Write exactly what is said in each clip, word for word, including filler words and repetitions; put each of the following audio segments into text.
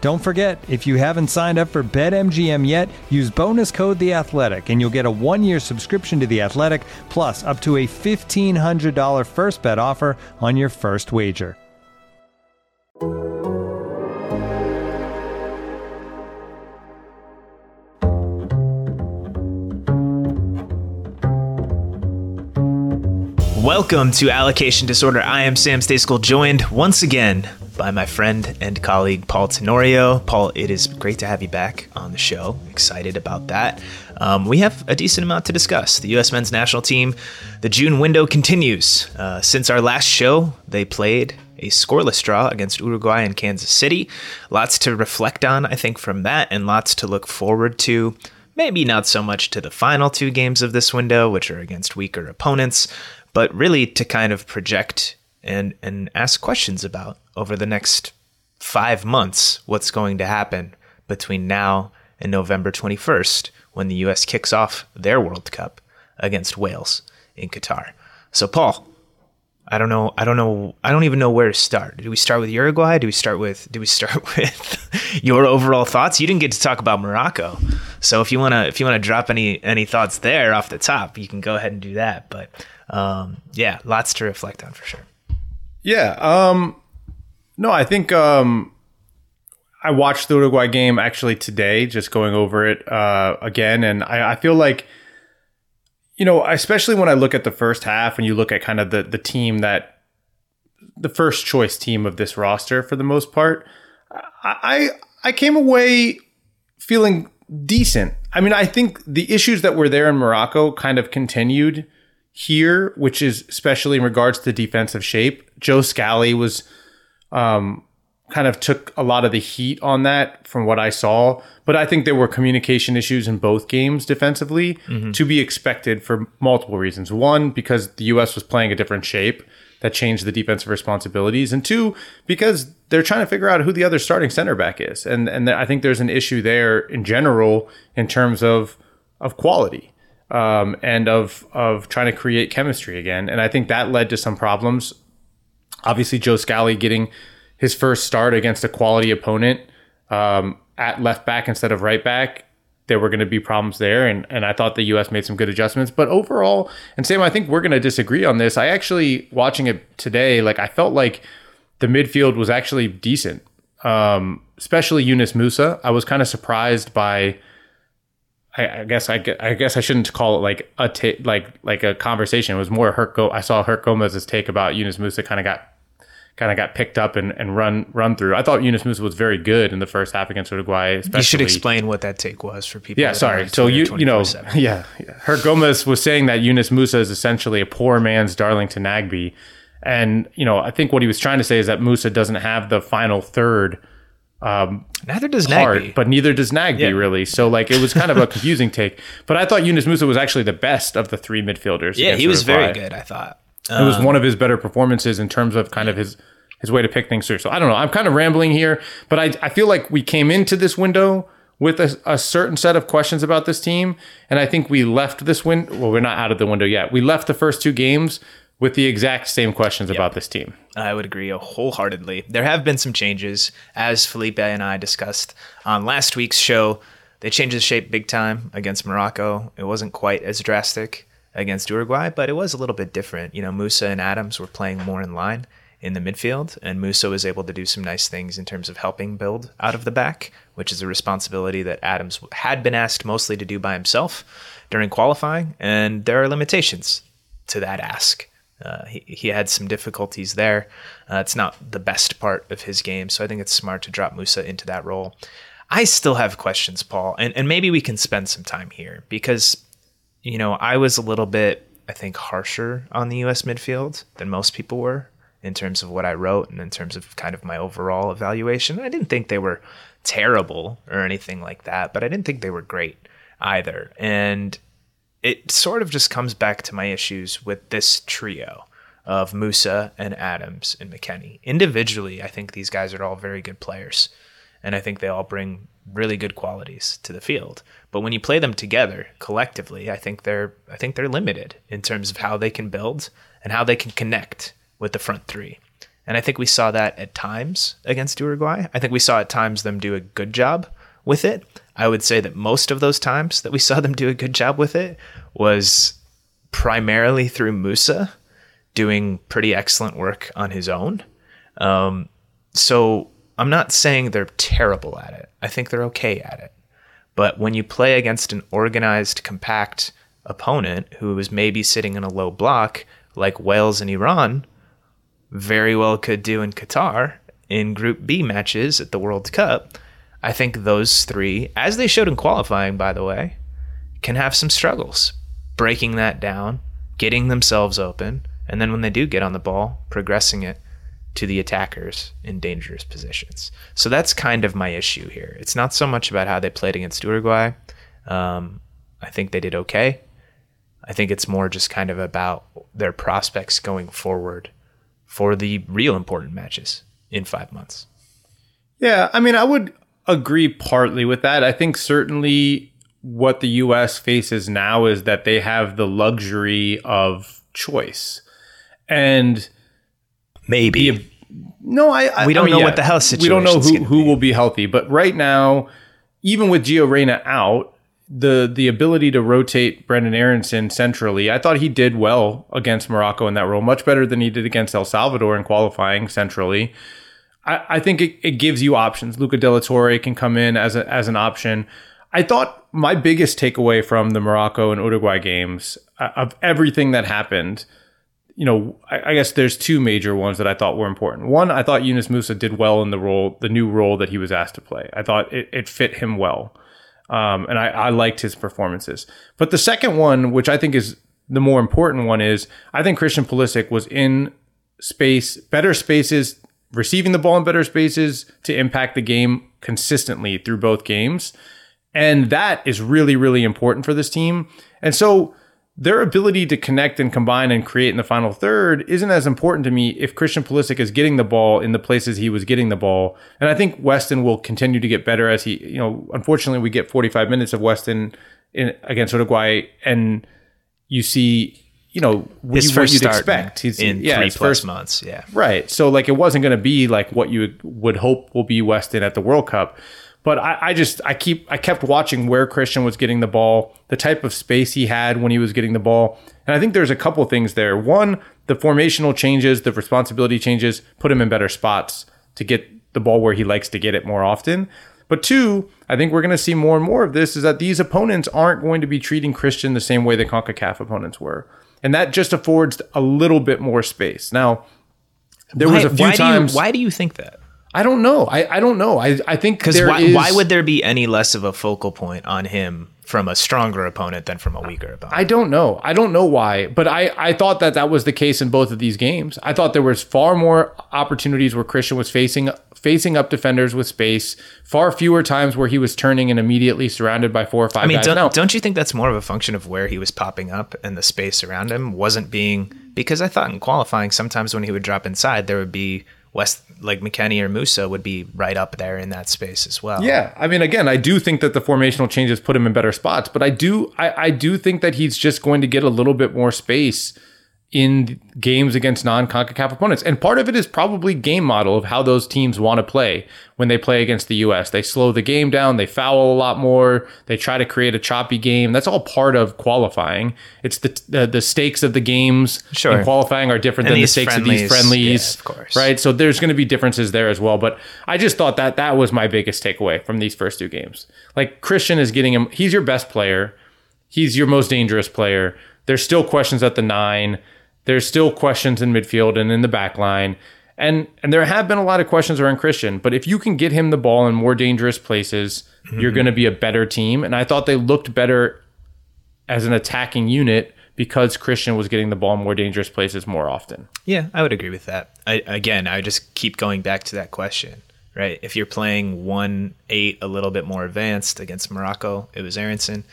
Don't forget, if you haven't signed up for BetMGM yet, use bonus code The Athletic, and you'll get a one-year subscription to The Athletic, plus up to a fifteen hundred dollars first bet offer on your first wager. Welcome to Allocation Disorder. I am Sam Stayskull, joined once again by my friend and colleague, Paul Tenorio. Paul, it is great to have you back on the show. Excited about that. Um, we have a decent amount to discuss. The U S men's national team, the June window continues. Uh, since our last show, they played a scoreless draw against Uruguay and Kansas City. Lots to reflect on, I think, from that, and lots to look forward to. Maybe not so much to the final two games of this window, which are against weaker opponents, but really to kind of project and and ask questions about over the next five months, what's going to happen between now and November twenty-first, when the U S kicks off their World Cup against Wales in Qatar. So, Paul, I don't know, I don't know, I don't even know where to start. Do we start with Uruguay? Do we start with? Do we start with your overall thoughts? You didn't get to talk about Morocco, so if you wanna, if you wanna drop any any thoughts there off the top, you can go ahead and do that. But um, yeah, lots to reflect on for sure. Yeah. Um, no, I think um, I watched the Uruguay game actually today, just going over it uh, again. And I, I feel like, you know, especially when I look at the first half and you look at kind of the, the team that the first choice team of this roster for the most part, I I came away feeling decent. I mean, I think the issues that were there in Morocco kind of continued here, which is especially in regards to defensive shape. Joe Scally was um, kind of took a lot of the heat on that from what I saw, but I think there were communication issues in both games defensively, mm-hmm. to be expected for multiple reasons. One, because the U S was playing a different shape that changed the defensive responsibilities, and two, because they're trying to figure out who the other starting center back is, and and I think there's an issue there in general in terms of of quality. Um, and of of trying to create chemistry again. And I think that led to some problems. Obviously, Joe Scally getting his first start against a quality opponent um, at left back instead of right back, there were going to be problems there. And, and I thought the U S made some good adjustments. But overall, and Sam, I think we're going to disagree on this. I actually, watching it today, like I felt like the midfield was actually decent, um, especially Yunus Musah. I was kind of surprised by... I guess I, I guess I shouldn't call it like a ta- like like a conversation. It was more Herc. Go- I saw Herc Gomez's take about Yunus Musah kind of got kind of got picked up and, and run run through. I thought Yunus Musah was very good in the first half against Uruguay. Especially. You should explain what that take was for people. Yeah, sorry. So you you know yeah, yeah. Herc Gomez was saying that Yunus Musah is essentially a poor man's Darlington Nagbe, and you know I think what he was trying to say is that Musah doesn't have the final third. Um, neither does hard, Nagbe, but neither does Nagbe yeah. really. So like it was kind of a confusing take. But I thought Yunus Musah was actually the best of the three midfielders. Yeah, he was very good. I thought um, it was one of his better performances in terms of kind yeah. of his his way to pick things through. So I don't know. I'm kind of rambling here, but I I feel like we came into this window with a, a certain set of questions about this team, and I think we left this window. Well, we're not out of the window yet. We left the first two games with the exact same questions yep. about this team. I would agree wholeheartedly. There have been some changes, as Felipe and I discussed on last week's show. They changed the shape big time against Morocco. It wasn't quite as drastic against Uruguay, but it was a little bit different. You know, Musah and Adams were playing more in line in the midfield, and Musah was able to do some nice things in terms of helping build out of the back, which is a responsibility that Adams had been asked mostly to do by himself during qualifying, and there are limitations to that ask. Uh, he, he had some difficulties there. Uh, it's not the best part of his game, so I think it's smart to drop Musah into that role. I still have questions, Paul, and, and maybe we can spend some time here because, you know, I was a little bit, I think, harsher on the U S midfield than most people were in terms of what I wrote and in terms of kind of my overall evaluation. I didn't think they were terrible or anything like that, but I didn't think they were great either. And it sort of just comes back to my issues with this trio of Musah and Adams and McKennie. Individually, I think these guys are all very good players, and I think they all bring really good qualities to the field. But when you play them together collectively, I think they're I think they're limited in terms of how they can build and how they can connect with the front three. And I think we saw that at times against Uruguay. I think we saw at times them do a good job with it. I would say that most of those times that we saw them do a good job with it was primarily through Musah doing pretty excellent work on his own. Um, so I'm not saying they're terrible at it. I think they're okay at it. But when you play against an organized, compact opponent who is maybe sitting in a low block like Wales and Iran very well could do in Qatar in Group B matches at the World Cup, I think those three, as they showed in qualifying, by the way, can have some struggles breaking that down, getting themselves open, and then when they do get on the ball, progressing it to the attackers in dangerous positions. So that's kind of my issue here. It's not so much about how they played against Uruguay. Um, I think they did okay. I think it's more just kind of about their prospects going forward for the real important matches in five months. Yeah, I mean, I would agree partly with that. I think certainly what the U S faces now is that they have the luxury of choice. And maybe a, no, I, we don't I mean, know yeah, what the health situation is. We don't know who, who will be healthy. But right now, even with Gio Reyna out, the, the ability to rotate Brenden Aaronson centrally, I thought he did well against Morocco in that role, much better than he did against El Salvador in qualifying centrally. I think it, it gives you options. Luca De La Torre can come in as a, as an option. I thought my biggest takeaway from the Morocco and Uruguay games uh, of everything that happened, you know, I, I guess there's two major ones that I thought were important. One, I thought Yunus Musah did well in the role, the new role that he was asked to play. I thought it, it fit him well. Um, and I, I liked his performances. But the second one, which I think is the more important one, is I think Christian Pulisic was in space, better spaces, receiving the ball in better spaces to impact the game consistently through both games. And that is really, really important for this team. And so their ability to connect and combine and create in the final third isn't as important to me if Christian Pulisic is getting the ball in the places he was getting the ball. And I think Weston will continue to get better as he, you know, unfortunately we get forty-five minutes of Weston in, against Uruguay, and you see, you know, his you, first what you'd start expect. He's, in yeah, three plus first, months, yeah. Right. So, like, it wasn't going to be, like, what you would hope will be Weston at the World Cup. But I, I just, I keep, I kept watching where Christian was getting the ball, the type of space he had when he was getting the ball. And I think there's a couple of things there. One, the formational changes, the responsibility changes, put him in better spots to get the ball where he likes to get it more often. But two, I think we're going to see more and more of this, is that these opponents aren't going to be treating Christian the same way the CONCACAF opponents were. And that just affords a little bit more space. Now, there why, was a few why times... Do you, why do you think that? I don't know. I, I don't know. I, I think there why, is... Because why would there be any less of a focal point on him from a stronger opponent than from a weaker opponent? I don't know. I don't know why. But I, I thought that that was the case in both of these games. I thought there was far more opportunities where Christian was facing facing up defenders with space, far fewer times where he was turning and immediately surrounded by four or five guys. I mean, guys. Don't, now, don't you think that's more of a function of where he was popping up and the space around him wasn't being... Because I thought in qualifying, sometimes when he would drop inside, there would be... West, like McKennie or Musah would be right up there in that space as well. Yeah. I mean, again, I do think that the formational changes put him in better spots, but I do I, I do think that he's just going to get a little bit more space in games against non-CONCACAF opponents. And part of it is probably game model of how those teams want to play when they play against the U S. They slow the game down. They foul a lot more. They try to create a choppy game. That's all part of qualifying. It's the the, the stakes of the games sure. in qualifying are different and than the stakes friendlies, of these friendlies. Yeah, of course. Right? So there's going to be differences there as well. But I just thought that that was my biggest takeaway from these first two games. Like, Christian is getting him. He's your best player. He's your most dangerous player. There's still questions at the nine. There's still questions in midfield and in the back line. And and there have been a lot of questions around Christian, but if you can get him the ball in more dangerous places, mm-hmm. you're going to be a better team. And I thought they looked better as an attacking unit because Christian was getting the ball in more dangerous places more often. Yeah, I would agree with that. I, again, I would just keep going back to that question, right? If you're playing one eight a little bit more advanced against Morocco, it was Aaronson.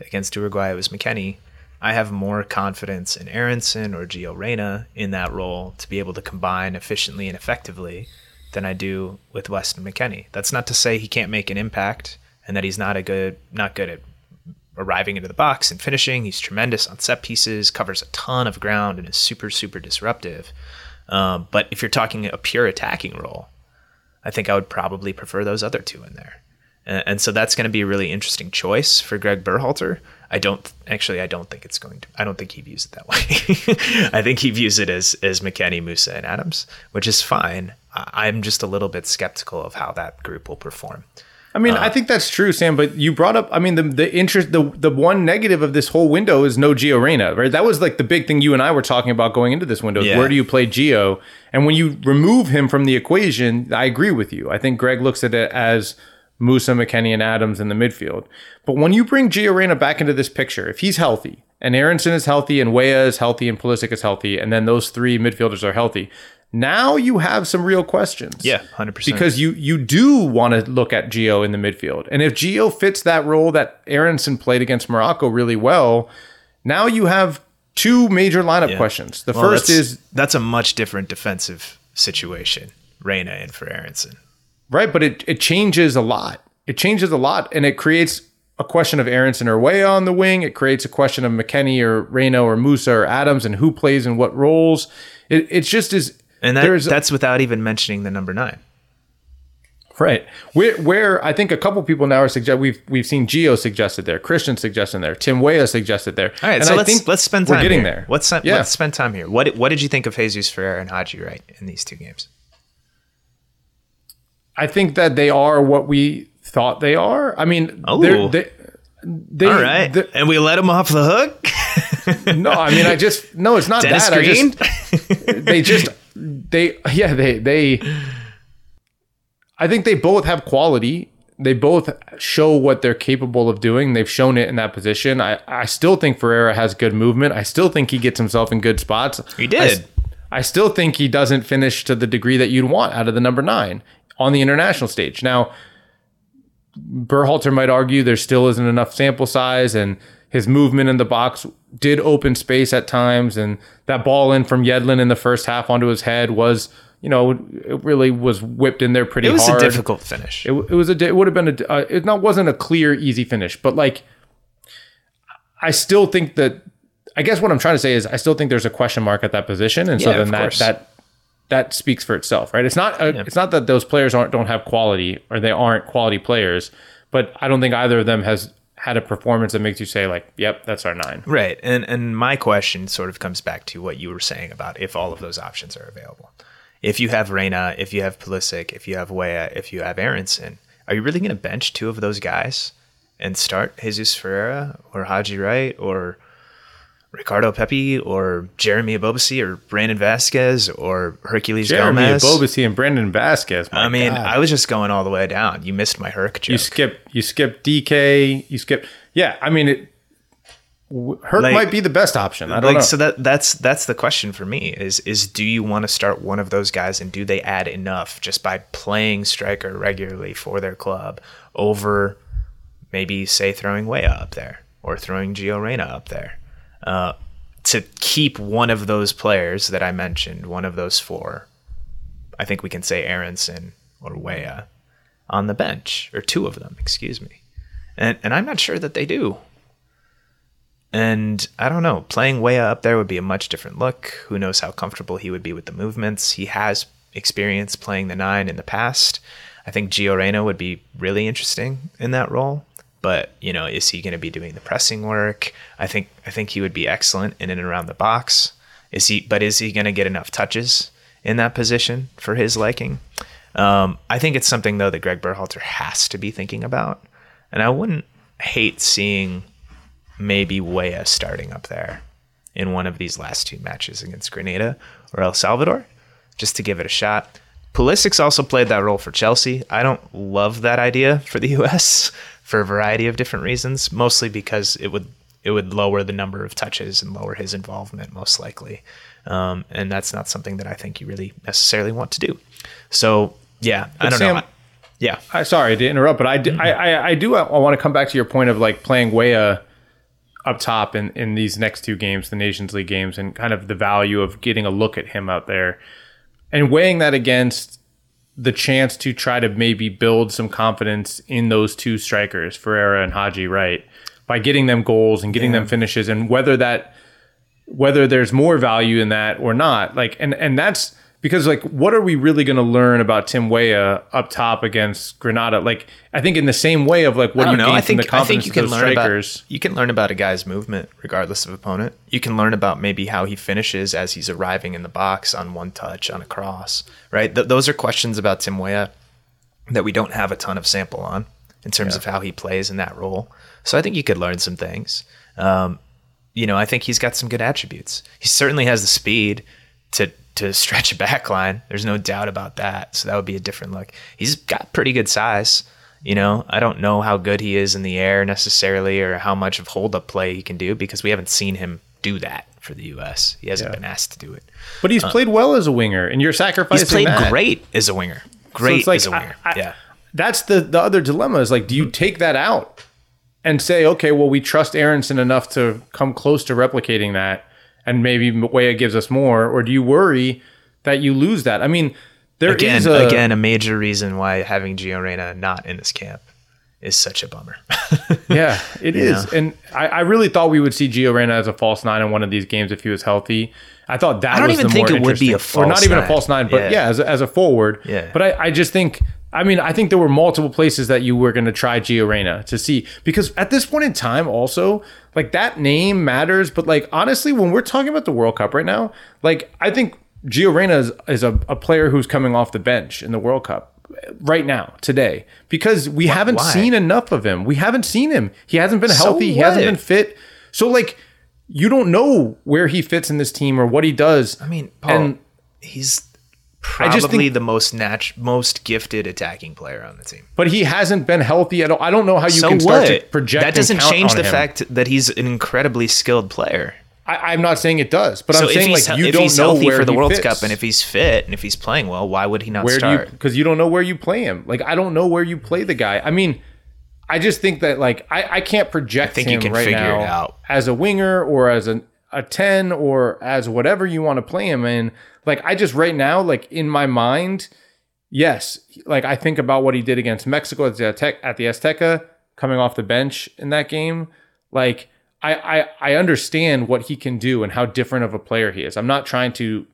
Against Uruguay, it was McKennie. I have more confidence in Aaronson or Gio Reyna in that role to be able to combine efficiently and effectively than I do with Weston McKennie. That's not to say he can't make an impact and that he's not a good, not good at arriving into the box and finishing. He's tremendous on set pieces, covers a ton of ground, and is super, super disruptive. Um, but if you're talking a pure attacking role, I think I would probably prefer those other two in there. And so that's going to be a really interesting choice for Greg Berhalter. I don't actually, I don't think it's going to, I don't think he views it that way. I think he views it as, as McKennie, Musah, and Adams, which is fine. I'm just a little bit skeptical of how that group will perform. I mean, uh, I think that's true, Sam, but you brought up, I mean, the, the interest, the, the one negative of this whole window is no Gio Reyna, right? That was like the big thing you and I were talking about going into this window. Yeah. Where do you play Gio? And when you remove him from the equation, I agree with you. I think Greg looks at it as Musah, McKennie, and Adams in the midfield. But when you bring Gio Reyna back into this picture, if he's healthy, and Aaronson is healthy, and Weah is healthy, and Pulisic is healthy, and then those three midfielders are healthy, now you have some real questions. Yeah, one hundred percent. Because you you do want to look at Gio in the midfield. And if Gio fits that role that Aaronson played against Morocco really well, now you have two major lineup yeah. questions. The well, first that's, is... That's a much different defensive situation, Reyna and for Aaronson. Right, but it, it changes a lot. It changes a lot, and it creates a question of Aaronson or Weah on the wing. It creates a question of McKennie or Reyna or Musah or Adams and who plays in what roles. It it's just is, and that, that's without even mentioning the number nine. Right, where, where I think a couple people now are suggest we've we've seen Gio suggested there, Christian suggested there, Tim Weah suggested there. All right, and so I let's think let's spend time. We're getting here. there. Let's yeah. let's spend time here. What what did you think of Jesus Ferreira and Haji Wright in these two games? I think that they are what we thought they are. I mean, they're, they, they, all right, and we let them off the hook. No, I mean, I just no, it's not Dennis that. Green? I just they just they yeah they they. I think they both have quality. They both show what they're capable of doing. They've shown it in that position. I, I still think Ferreira has good movement. I still think he gets himself in good spots. He did. I, I still think he doesn't finish to the degree that you'd want out of the number nine on the international stage. Now, Berhalter might argue there still isn't enough sample size, and his movement in the box did open space at times, and that ball in from Yedlin in the first half onto his head was, you know, it really was whipped in there pretty hard. It was hard. a difficult finish. It, it was a, it would have been a, uh, it not wasn't a clear, easy finish, but like, I still think that, I guess what I'm trying to say is I still think there's a question mark at that position, and yeah, so then that, course. that, That speaks for itself, right? It's not a, yeah. it's not that those players aren't don't have quality or they aren't quality players, but I don't think either of them has had a performance that makes you say like, "Yep, that's our nine." Right, and and my question sort of comes back to what you were saying about if all of those options are available. If you have Reyna, if you have Pulisic, if you have Weah, if you have Aaronson, are you really going to bench two of those guys and start Jesus Ferreira or Haji Wright or Ricardo Pepi or Jeremy Abobasi or Brandon Vasquez or Hercules Jeremy Gomez? Jeremy Abobasi and Brandon Vasquez. I mean, God. I was just going all the way down. You missed my Herc joke. You skip, you skip D K. You skip. Yeah, I mean, it, Herc like, might be the best option. I don't like, know. So that that's that's the question for me is is do you want to start one of those guys, and do they add enough just by playing striker regularly for their club over maybe say throwing Weah up there or throwing Gio Reyna up there? Uh, to keep one of those players that I mentioned, one of those four, I think we can say Aaronson or Weah, on the bench, or two of them, excuse me. And and I'm not sure that they do. And I don't know, playing Weah up there would be a much different look. Who knows how comfortable he would be with the movements. He has experience playing the nine in the past. I think Gio Reyna would be really interesting in that role. But, you know, is he going to be doing the pressing work? I think I think he would be excellent in and around the box. Is he? But is he going to get enough touches in that position for his liking? Um, I think it's something, though, that Greg Berhalter has to be thinking about. And I wouldn't hate seeing maybe Weah starting up there in one of these last two matches against Grenada or El Salvador, just to give it a shot. Pulisic's also played that role for Chelsea. I don't love that idea for the U S for a variety of different reasons, mostly because it would it would lower the number of touches and lower his involvement, most likely. Um, and that's not something that I think you really necessarily want to do. So, yeah, but I don't Sam, know. I, yeah. I, sorry to interrupt, but I, mm-hmm. I, I, I do I want to come back to your point of like playing Weah up top in, in these next two games, the Nations League games, and kind of the value of getting a look at him out there and weighing that against the chance to try to maybe build some confidence in those two strikers, Ferreira and Haji Wright, by getting them goals and getting yeah. them finishes, and whether that whether there's more value in that or not. Like and, and that's because like what are we really going to learn about Tim Weah up top against Grenada? Like I think in the same way of like what do you know. gain I think, from the confidence I think you of those strikers. About, you can learn about a guy's movement regardless of opponent. You can learn about maybe how he finishes as he's arriving in the box on one touch, on a cross, right? Th- those are questions about Tim Weah that we don't have a ton of sample on in terms yeah. of how he plays in that role. So I think you could learn some things. Um, you know, I think he's got some good attributes. He certainly has the speed to to stretch a back line. There's no doubt about that. So that would be a different look. He's got pretty good size. You know, I don't know how good he is in the air necessarily or how much of hold-up play he can do because we haven't seen him do that for the U S. He hasn't yeah. been asked to do it. But he's um, played well as a winger, and you're sacrificing that. He's played that. great as a winger. Great so like, as a winger, I, I, yeah. That's the, the other dilemma is like, do you take that out and say, okay, well, we trust Aaronson enough to come close to replicating that? And maybe Weah gives us more, or do you worry that you lose that? I mean, there again, is a, again a major reason why having Gio Reyna not in this camp is such a bummer. yeah, it you is, know? And I, I really thought we would see Gio Reyna as a false nine in one of these games if he was healthy. I thought that I don't was even the think more it would be a false or not even nine. a false nine, but yeah, yeah as, as a forward. Yeah. But I, I just think, I mean, I think there were multiple places that you were going to try Gio Reyna to see because at this point in time, also. Like, that name matters, but, like, honestly, when we're talking about the World Cup right now, like, I think Gio Reyna is, is a, a player who's coming off the bench in the World Cup right now, today, because we what, haven't why? seen enough of him. We haven't seen him. He hasn't been healthy. So he hasn't been fit. So, like, you don't know where he fits in this team or what he does. I mean, Paul, and he's probably think, the most natu- most gifted attacking player on the team. But he hasn't been healthy at all. I don't know how you so can start what? to project That doesn't change the him. fact that he's an incredibly skilled player. I, I'm not saying it does, but so I'm saying like you if don't he's know healthy where for the he World fits. Cup, and if he's fit and if he's playing well, why would he not where start? Because you, you don't know where you play him. Like I don't know where you play the guy. I mean, I just think that like I, I can't project I think him you can right figure now it out. as a winger or as an a ten or as whatever you want to play him in. Like I just right now, like in my mind, yes. Like I think about what he did against Mexico at the Azteca, coming off the bench in that game. Like I, I, I understand what he can do and how different of a player he is. I'm not trying to,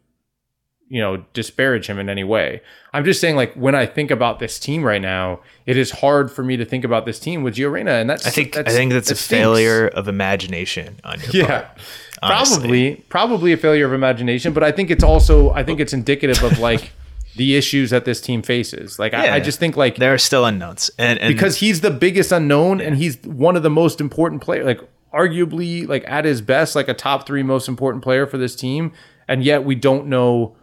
you know, disparage him in any way. I'm just saying like when I think about this team right now, it is hard for me to think about this team with Gio Reyna. And that's, I think, that's, I think that's that a stinks. failure of imagination on your yeah. part. Honestly. Probably, probably a failure of imagination, but I think it's also, I think it's indicative of like the issues that this team faces. Like, yeah, I, I just think like there are still unknowns, and, and because he's the biggest unknown, yeah. and he's one of the most important players, like arguably, like at his best, like a top three most important player for this team, and yet we don't know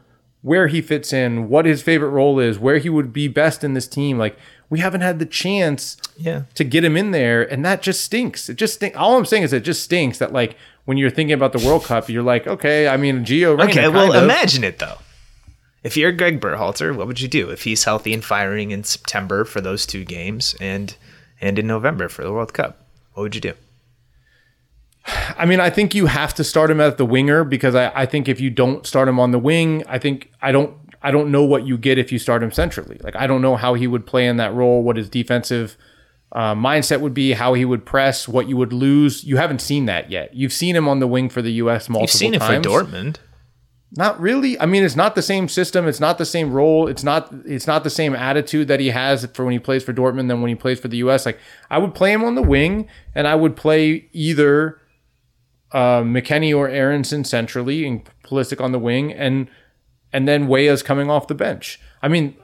where he fits in, what his favorite role is, where he would be best in this team. Like we haven't had the chance yeah. to get him in there, and that just stinks. It just stinks. All I'm saying is it just stinks that like. When you're thinking about the World Cup, you're like, okay, I mean, Gio Reyna. Okay, well, of. imagine it, though. If you're Greg Berhalter, what would you do if he's healthy and firing in September for those two games and and in November for the World Cup? What would you do? I mean, I think you have to start him at the winger because I, I think if you don't start him on the wing, I think I don't I don't know what you get if you start him centrally. Like, I don't know how he would play in that role, what his defensive uh, mindset would be, how he would press, what you would lose. You haven't seen that yet. You've seen him on the wing for the U S multiple times. You've seen it for Dortmund. Not really. I mean, it's not the same system. It's not the same role. It's not It's not the same attitude that he has for when he plays for Dortmund than when he plays for the U S. Like, I would play him on the wing, and I would play either uh, McKennie or Aaronson centrally and Pulisic on the wing, and and then Weah's coming off the bench. I mean,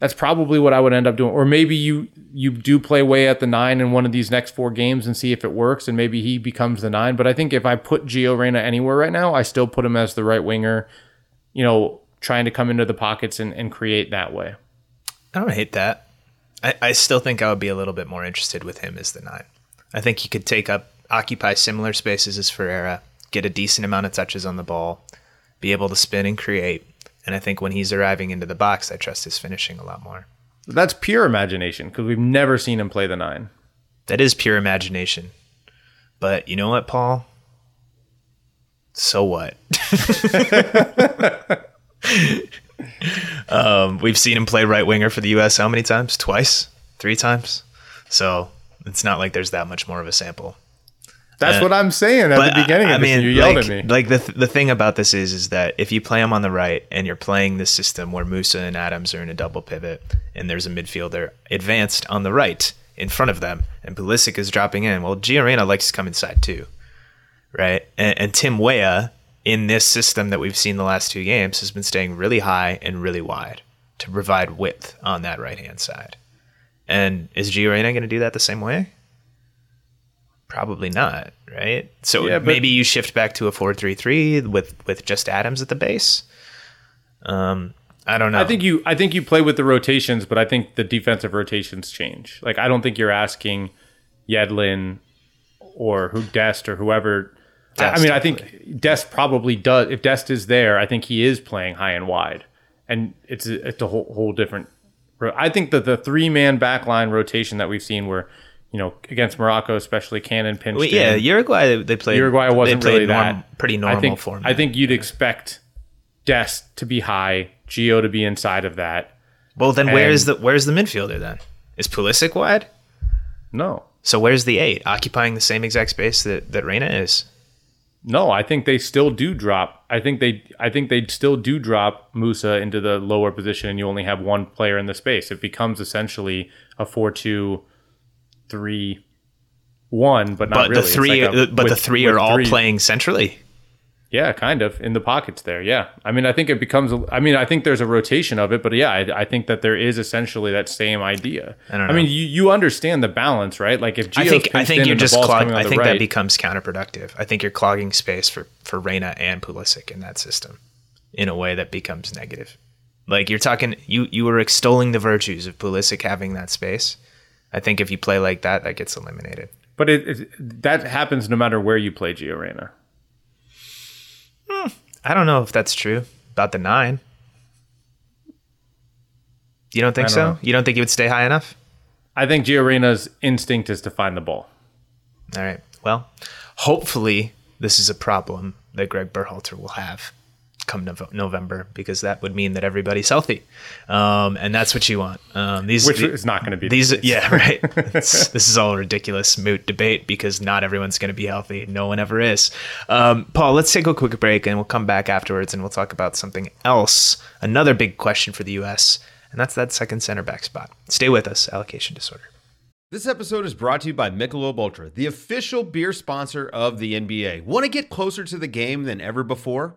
that's probably what I would end up doing. Or maybe you, you do play Weah at the nine in one of these next four games and see if it works, and maybe he becomes the nine. But I think if I put Gio Reyna anywhere right now, I still put him as the right winger, you know, trying to come into the pockets and, and create that way. I don't hate that. I, I still think I would be a little bit more interested with him as the nine. I think he could take up, occupy similar spaces as Ferreira, get a decent amount of touches on the ball, be able to spin and create. And I think when he's arriving into the box, I trust his finishing a lot more. That's pure imagination, because we've never seen him play the nine. That is pure imagination. But you know what, Paul? So what? um, we've seen him play right winger for the U S how many times? Twice? Three times? So it's not like there's that much more of a sample. That's and, what I'm saying at the beginning I, I of this. Mean, you yelled like, at me. Like the th- the thing about this is, is that if you play him on the right and you're playing this system where Musah and Adams are in a double pivot and there's a midfielder advanced on the right in front of them and Pulisic is dropping in, well, Gio Reyna likes to come inside too, right? And, and Tim Weah in this system that we've seen the last two games has been staying really high and really wide to provide width on that right-hand side. And is Gio Reyna going to do that the same way? Probably not, right? So yeah, maybe you shift back to a four three three with with just Adams at the base. Um, I don't know. I think you I think you play with the rotations, but I think the defensive rotations change. Like, I don't think you're asking Yedlin or who Dest or whoever. Dest, I mean, definitely. I think Dest probably does. If Dest is there, I think he is playing high and wide, and it's a, it's a whole whole different. I think that the three man backline rotation that we've seen where. You know, against Morocco, especially Cannon pinched well, yeah, in. Yeah, Uruguay, they played. Uruguay wasn't really norm, that. Pretty normal I think, format. I think you'd expect Dest to be high, Gio to be inside of that. Well, then and where is the where's the midfielder then? Is Pulisic wide? No. So where's the eight? Occupying the same exact space that, that Reyna is? No, I think they still do drop. I think they I think they still do drop Musah into the lower position, and you only have one player in the space. It becomes essentially a four two... three one but not but really the three, like a, but with, the three are all three. Playing centrally, yeah, kind of in the pockets there. Yeah, I mean, I think it becomes I mean I think there's a rotation of it, but yeah, I, I think that there is essentially that same idea. I don't know. I mean, you, you understand the balance, right? Like if Gio's I think I think you're just clogging I think right, that becomes counterproductive. I think you're clogging space for for Reyna and Pulisic in that system in a way that becomes negative. Like you're talking you you were extolling the virtues of Pulisic having that space. I think if you play like that, that gets eliminated. But it, it that happens no matter where you play Gio Reyna. Hmm. I don't know if that's true about the nine. You don't think don't so? Know. You don't think he would stay high enough? I think Gio Reyna's instinct is to find the ball. All right. Well, hopefully this is a problem that Greg Berhalter will have come November, because that would mean that everybody's healthy, um, and that's what you want. Um, these, Which is not going to be these. The yeah, right. This is all a ridiculous moot debate because not everyone's going to be healthy. No one ever is. Um, Paul, let's take a quick break, and we'll come back afterwards, and we'll talk about something else. Another big question for the U S, and that's that second center back spot. Stay with us. Allocation disorder. This episode is brought to you by Michelob Ultra, the official beer sponsor of the N B A. Want to get closer to the game than ever before?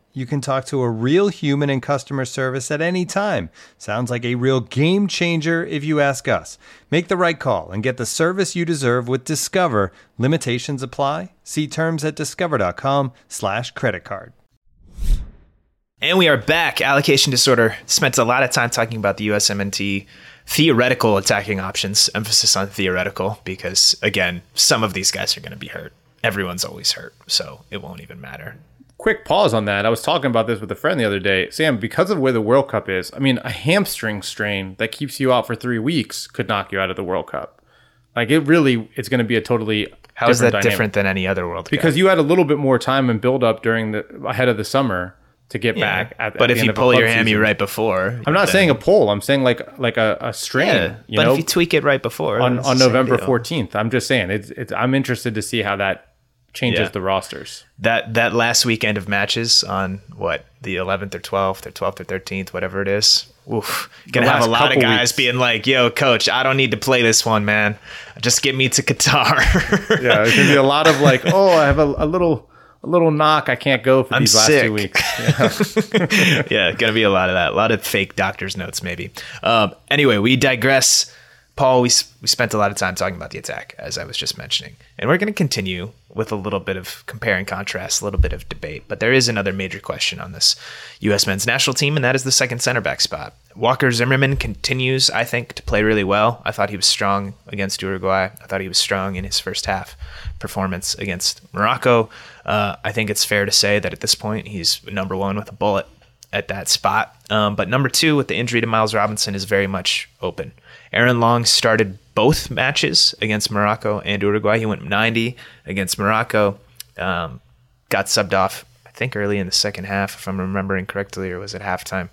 You can talk to a real human in customer service at any time. Sounds like a real game changer if you ask us. Make the right call and get the service you deserve with Discover. Limitations apply. See terms at discover.com slash credit card. And we are back. Allocation disorder. Spent a lot of time talking about the U S M N T theoretical attacking options, emphasis on theoretical, because again, some of these guys are going to be hurt. Everyone's always hurt, so it won't even matter. Quick pause on that. I was talking about this with a friend the other day. Sam, because of where the World Cup is, I mean, a hamstring strain that keeps you out for three weeks could knock you out of the World Cup. Like, it really, it's going to be a totally How is that dynamic. different than any other World Cup? Because you had a little bit more time and build up during the ahead of the summer to get yeah. back. At, but at if you pull your hammy right before, I'm not then. saying a pull. I'm saying like like a, a strain. Yeah, you but know, if you tweak it right before on, on November fourteenth, I'm just saying it's, it's. I'm interested to see how that changes yeah. the rosters. That that last weekend of matches on what, the eleventh or twelfth or twelfth or thirteenth, whatever it is. Oof, gonna have a lot of guys weeks. being like, "Yo, coach, I don't need to play this one, man. Just get me to Qatar." Yeah, there's gonna be a lot of like, "Oh, I have a, a little a little knock. I can't go for I'm these sick. last two weeks." Yeah. Yeah, gonna be a lot of that. A lot of fake doctor's notes, maybe. Um, anyway, we digress. Paul, we we spent a lot of time talking about the attack, as I was just mentioning, and we're going to continue with a little bit of compare and contrast, a little bit of debate. But there is another major question on this U S men's national team, and that is the second center back spot. Walker Zimmerman continues, I think, to play really well. I thought he was strong against Uruguay. I thought he was strong in his first half performance against Morocco. Uh, I think it's fair to say that at this point, he's number one with a bullet at that spot. Um, but number two, with the injury to Miles Robinson, is very much open. Aaron Long started both matches against Morocco and Uruguay. He went ninety against Morocco, um, got subbed off, I think, early in the second half, if I'm remembering correctly, or was it halftime,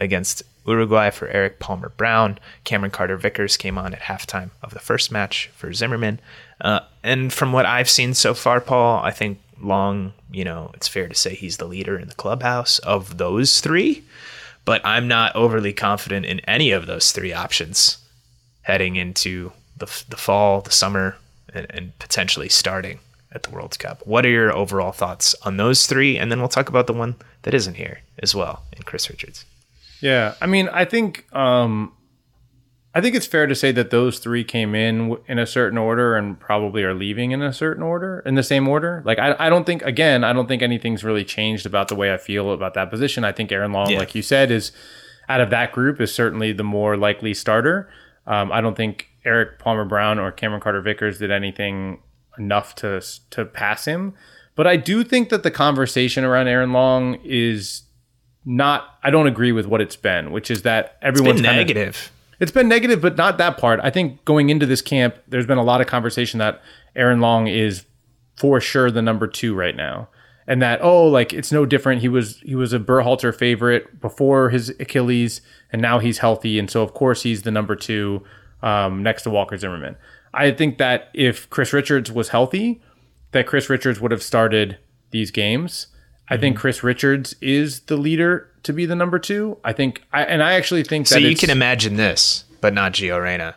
against Uruguay for Eric Palmer Brown. Cameron Carter-Vickers came on at halftime of the first match for Zimmerman. Uh, and from what I've seen so far, Paul, I think Long, you know, it's fair to say he's the leader in the clubhouse of those three, but I'm not overly confident in any of those three options heading into the the fall, the summer, and, and potentially starting at the World Cup. What are your overall thoughts on those three? And then we'll talk about the one that isn't here as well, in Chris Richards. Yeah, I mean, I think um, I think it's fair to say that those three came in in a certain order and probably are leaving in a certain order, in the same order. Like, I, I don't think, again, I don't think anything's really changed about the way I feel about that position. I think Aaron Long, yeah. like you said, is out of that group is certainly the more likely starter. Um, I don't think Eric Palmer Brown or Cameron Carter-Vickers did anything enough to to pass him. But I do think that the conversation around Aaron Long is not, I don't agree with what it's been, which is that everyone's kind of negative. It's been negative, but not that part. I think going into this camp, there's been a lot of conversation that Aaron Long is for sure the number two right now. And that, oh, like, it's no different. He was he was a Berhalter favorite before his Achilles, and now he's healthy. And so, of course, he's the number two um, next to Walker Zimmerman. I think that if Chris Richards was healthy, that Chris Richards would have started these games. Mm-hmm. I think Chris Richards is the leader to be the number two. I think, I, and I actually think so that So you it's, can imagine this, but not Gio Reyna.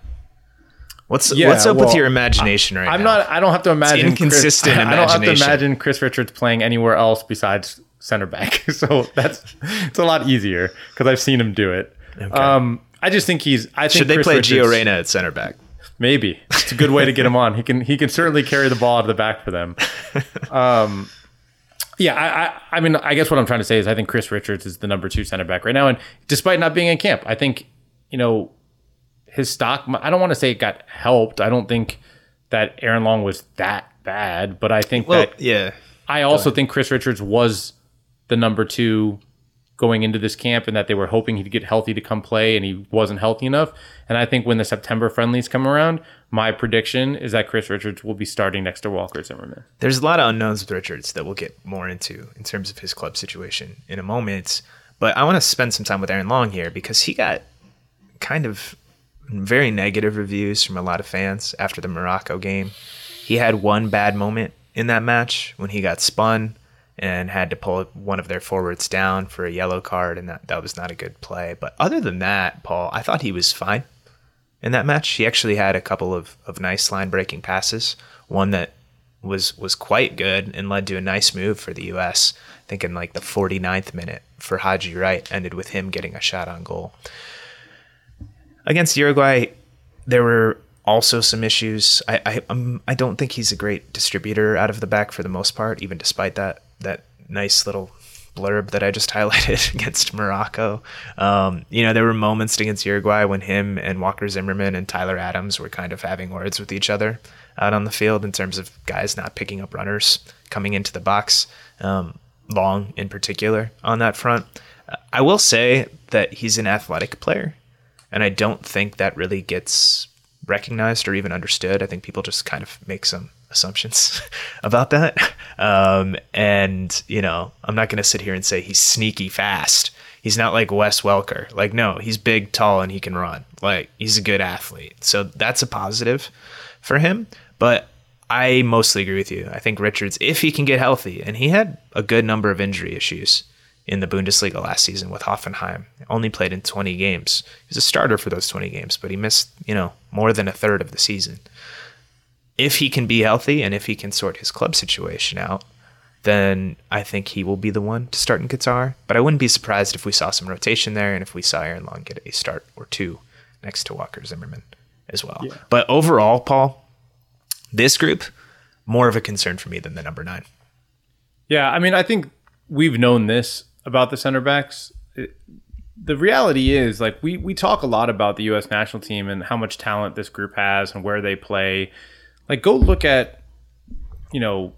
What's yeah, what's up well, with your imagination right I'm now? I'm not. I don't have to imagine. It's inconsistent Chris, imagination. I don't have to imagine Chris Richards playing anywhere else besides center back. So that's it's a lot easier because I've seen him do it. Okay. Um, I just think he's. I think should they Chris play Richards, Gio Reyna at center back? Maybe it's a good way to get him on. He can he can certainly carry the ball out of the back for them. Um, yeah, I, I I mean I guess what I'm trying to say is I think Chris Richards is the number two center back right now, and despite not being in camp, I think you know. His stock, I don't want to say it got helped. I don't think that Aaron Long was that bad, but I think well, that yeah. I also think Chris Richards was the number two going into this camp and that they were hoping he'd get healthy to come play and he wasn't healthy enough. And I think when the September friendlies come around, my prediction is that Chris Richards will be starting next to Walker Zimmerman. There's a lot of unknowns with Richards that we'll get more into in terms of his club situation in a moment. But I want to spend some time with Aaron Long here because he got kind of very negative reviews from a lot of fans after the Morocco game. He had one bad moment in that match when he got spun and had to pull one of their forwards down for a yellow card, and that, that was not a good play. But other than that, Paul, I thought he was fine in that match. He actually had a couple of, of nice line-breaking passes, one that was was quite good and led to a nice move for the U S, I think in like the forty-ninth minute for Haji Wright, ended with him getting a shot on goal. Against Uruguay, there were also some issues. I I, um, I don't think he's a great distributor out of the back for the most part, even despite that that nice little blurb that I just highlighted against Morocco. Um, you know, there were moments against Uruguay when him and Walker Zimmerman and Tyler Adams were kind of having words with each other out on the field in terms of guys not picking up runners coming into the box. Um, Long in particular on that front. I will say that he's an athletic player, and I don't think that really gets recognized or even understood. I think people just kind of make some assumptions about that. Um, and, you know, I'm not going to sit here and say he's sneaky fast. He's not like Wes Welker. Like, no, he's big, tall, and he can run. Like, he's a good athlete. So that's a positive for him. But I mostly agree with you. I think Richards, if he can get healthy, and he had a good number of injury issues in the Bundesliga last season with Hoffenheim, only played in twenty games. He was a starter for those twenty games, but he missed, you know, more than a third of the season. If he can be healthy and if he can sort his club situation out, then I think he will be the one to start in Qatar. But I wouldn't be surprised if we saw some rotation there and if we saw Aaron Long get a start or two next to Walker Zimmerman as well. Yeah. But overall, Paul, this group, more of a concern for me than the number nine. Yeah, I mean, I think we've known this about the center backs. It, the reality is, like, we we talk a lot about the U S national team and how much talent this group has and where they play. Like, go look at, you know,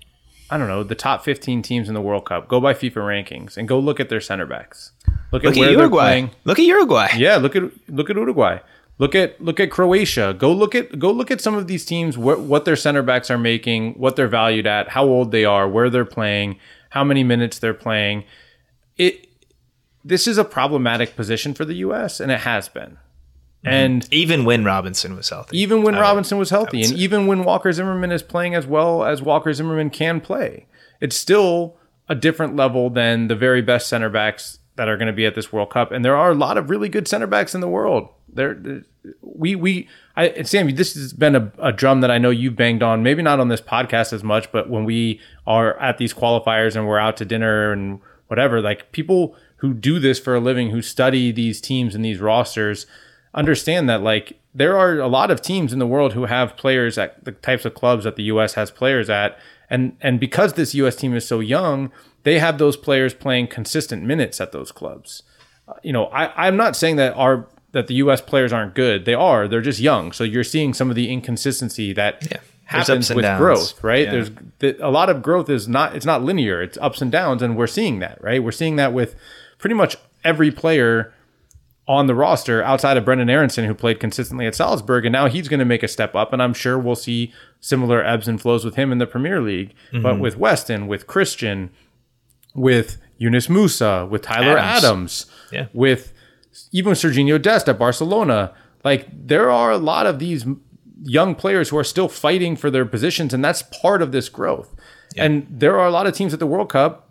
I don't know, the top fifteen teams in the World Cup. Go by FIFA rankings and go look at their center backs. Look, look at, at where Uruguay. They're playing. Look at Uruguay. Yeah, look at look at Uruguay. Look at look at Croatia. Go look at go look at some of these teams. What what their center backs are making, what they're valued at, how old they are, where they're playing, how many minutes they're playing. It, this is a problematic position for the U S, and it has been. Mm-hmm. And even when Robinson was healthy. Even when I Robinson was healthy, and even when Walker Zimmerman is playing as well as Walker Zimmerman can play, it's still a different level than the very best center backs that are going to be at this World Cup. And there are a lot of really good center backs in the world. There, we we I and Sam, this has been a, a drum that I know you've banged on, maybe not on this podcast as much, but when we are at these qualifiers and we're out to dinner and whatever, like, people who do this for a living, who study these teams and these rosters, understand that, like, there are a lot of teams in the world who have players at the types of clubs that the U S has players at. And and because this U S team is so young, they have those players playing consistent minutes at those clubs. Uh, you know, I, I'm not saying that our that the U S players aren't good. They are. They're just young. So you're seeing some of the inconsistency that yeah. happens with downs. growth, right? Yeah. There's th- a lot of growth is not, it's not linear. It's ups and downs. And we're seeing that, right? We're seeing that with pretty much every player on the roster outside of Brenden Aaronson, who played consistently at Salzburg. And now he's going to make a step up. And I'm sure we'll see similar ebbs and flows with him in the Premier League. Mm-hmm. But with Weston, with Christian, with Yunus Musah, with Tyler Adams, Adams yeah. with even Sergiño Dest at Barcelona. Like, there are a lot of these young players who are still fighting for their positions, and that's part of this growth. Yeah. And there are a lot of teams at the World Cup,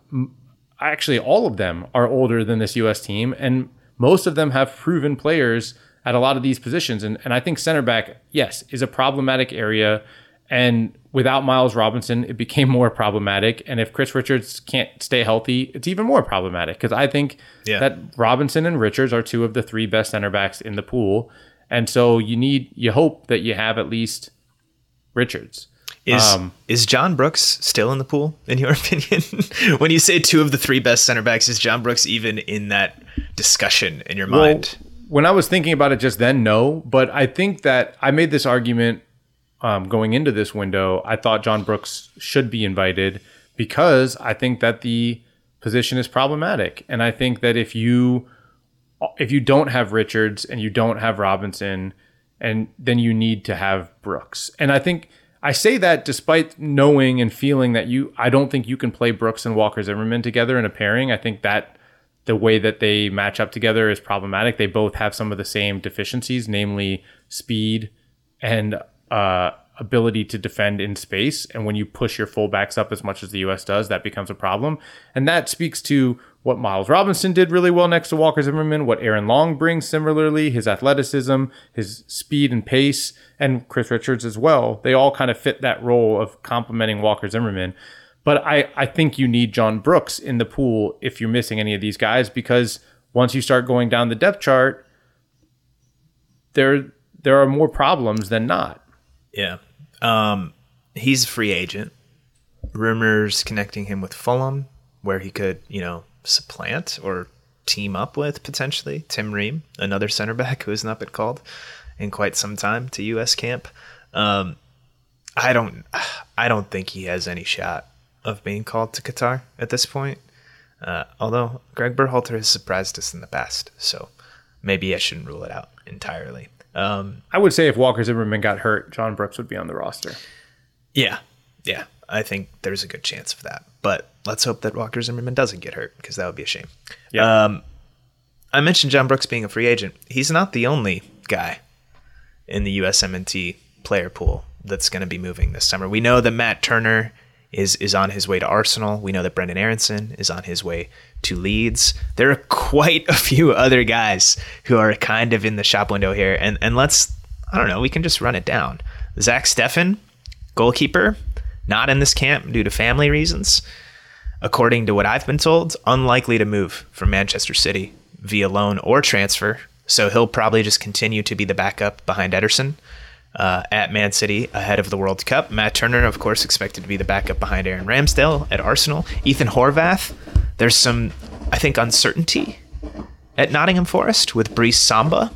actually all of them are older than this U S team, and most of them have proven players at a lot of these positions. And, and I think center back, yes, is a problematic area. And without Miles Robinson, it became more problematic. And if Chris Richards can't stay healthy, it's even more problematic, because I think yeah. that Robinson and Richards are two of the three best center backs in the pool. And so you need, you hope that you have at least Richards. Is um, is John Brooks still in the pool, in your opinion? When you say two of the three best center backs, is John Brooks even in that discussion in your well, mind? When I was thinking about it just then, no. But I think that I made this argument Um, going into this window. I thought John Brooks should be invited because I think that the position is problematic. And I think that if you if you don't have Richards and you don't have Robinson, and then you need to have Brooks. And I think I say that despite knowing and feeling that you I don't think you can play Brooks and Walker Zimmerman together in a pairing. I think that the way that they match up together is problematic. They both have some of the same deficiencies, namely speed and Uh, ability to defend in space. And when you push your fullbacks up as much as the U S does, that becomes a problem. And that speaks to what Miles Robinson did really well next to Walker Zimmerman, what Aaron Long brings similarly, his athleticism, his speed and pace, and Chris Richards as well. They all kind of fit that role of complementing Walker Zimmerman. But I, I think you need John Brooks in the pool if you're missing any of these guys, because once you start going down the depth chart, there there are more problems than not. Yeah. Um, he's a free agent. Rumors connecting him with Fulham, where he could, you know, supplant or team up with, potentially, Tim Ream, another center back who has not been called in quite some time to U S camp. Um, I don't, I don't think he has any shot of being called to Qatar at this point. Uh, although Greg Berhalter has surprised us in the past, so maybe I shouldn't rule it out entirely. Um, I would say if Walker Zimmerman got hurt, John Brooks would be on the roster. Yeah, yeah, I think there's a good chance of that. But let's hope that Walker Zimmerman doesn't get hurt, because that would be a shame. Yeah. Um, I mentioned John Brooks being a free agent. He's not the only guy in the U S M N T player pool that's going to be moving this summer. We know that Matt Turner is is on his way to Arsenal. We know that Brenden Aaronson is on his way to Leeds. There are quite a few other guys who are kind of in the shop window here. And and let's, I don't know, we can just run it down. Zach Steffen, goalkeeper, not in this camp due to family reasons. According to what I've been told, unlikely to move from Manchester City via loan or transfer. So he'll probably just continue to be the backup behind Ederson. Uh, at Man City ahead of the World Cup. Matt Turner, of course, expected to be the backup behind Aaron Ramsdale at Arsenal. Ethan Horvath, there's some, I think, uncertainty at Nottingham Forest with Brice Samba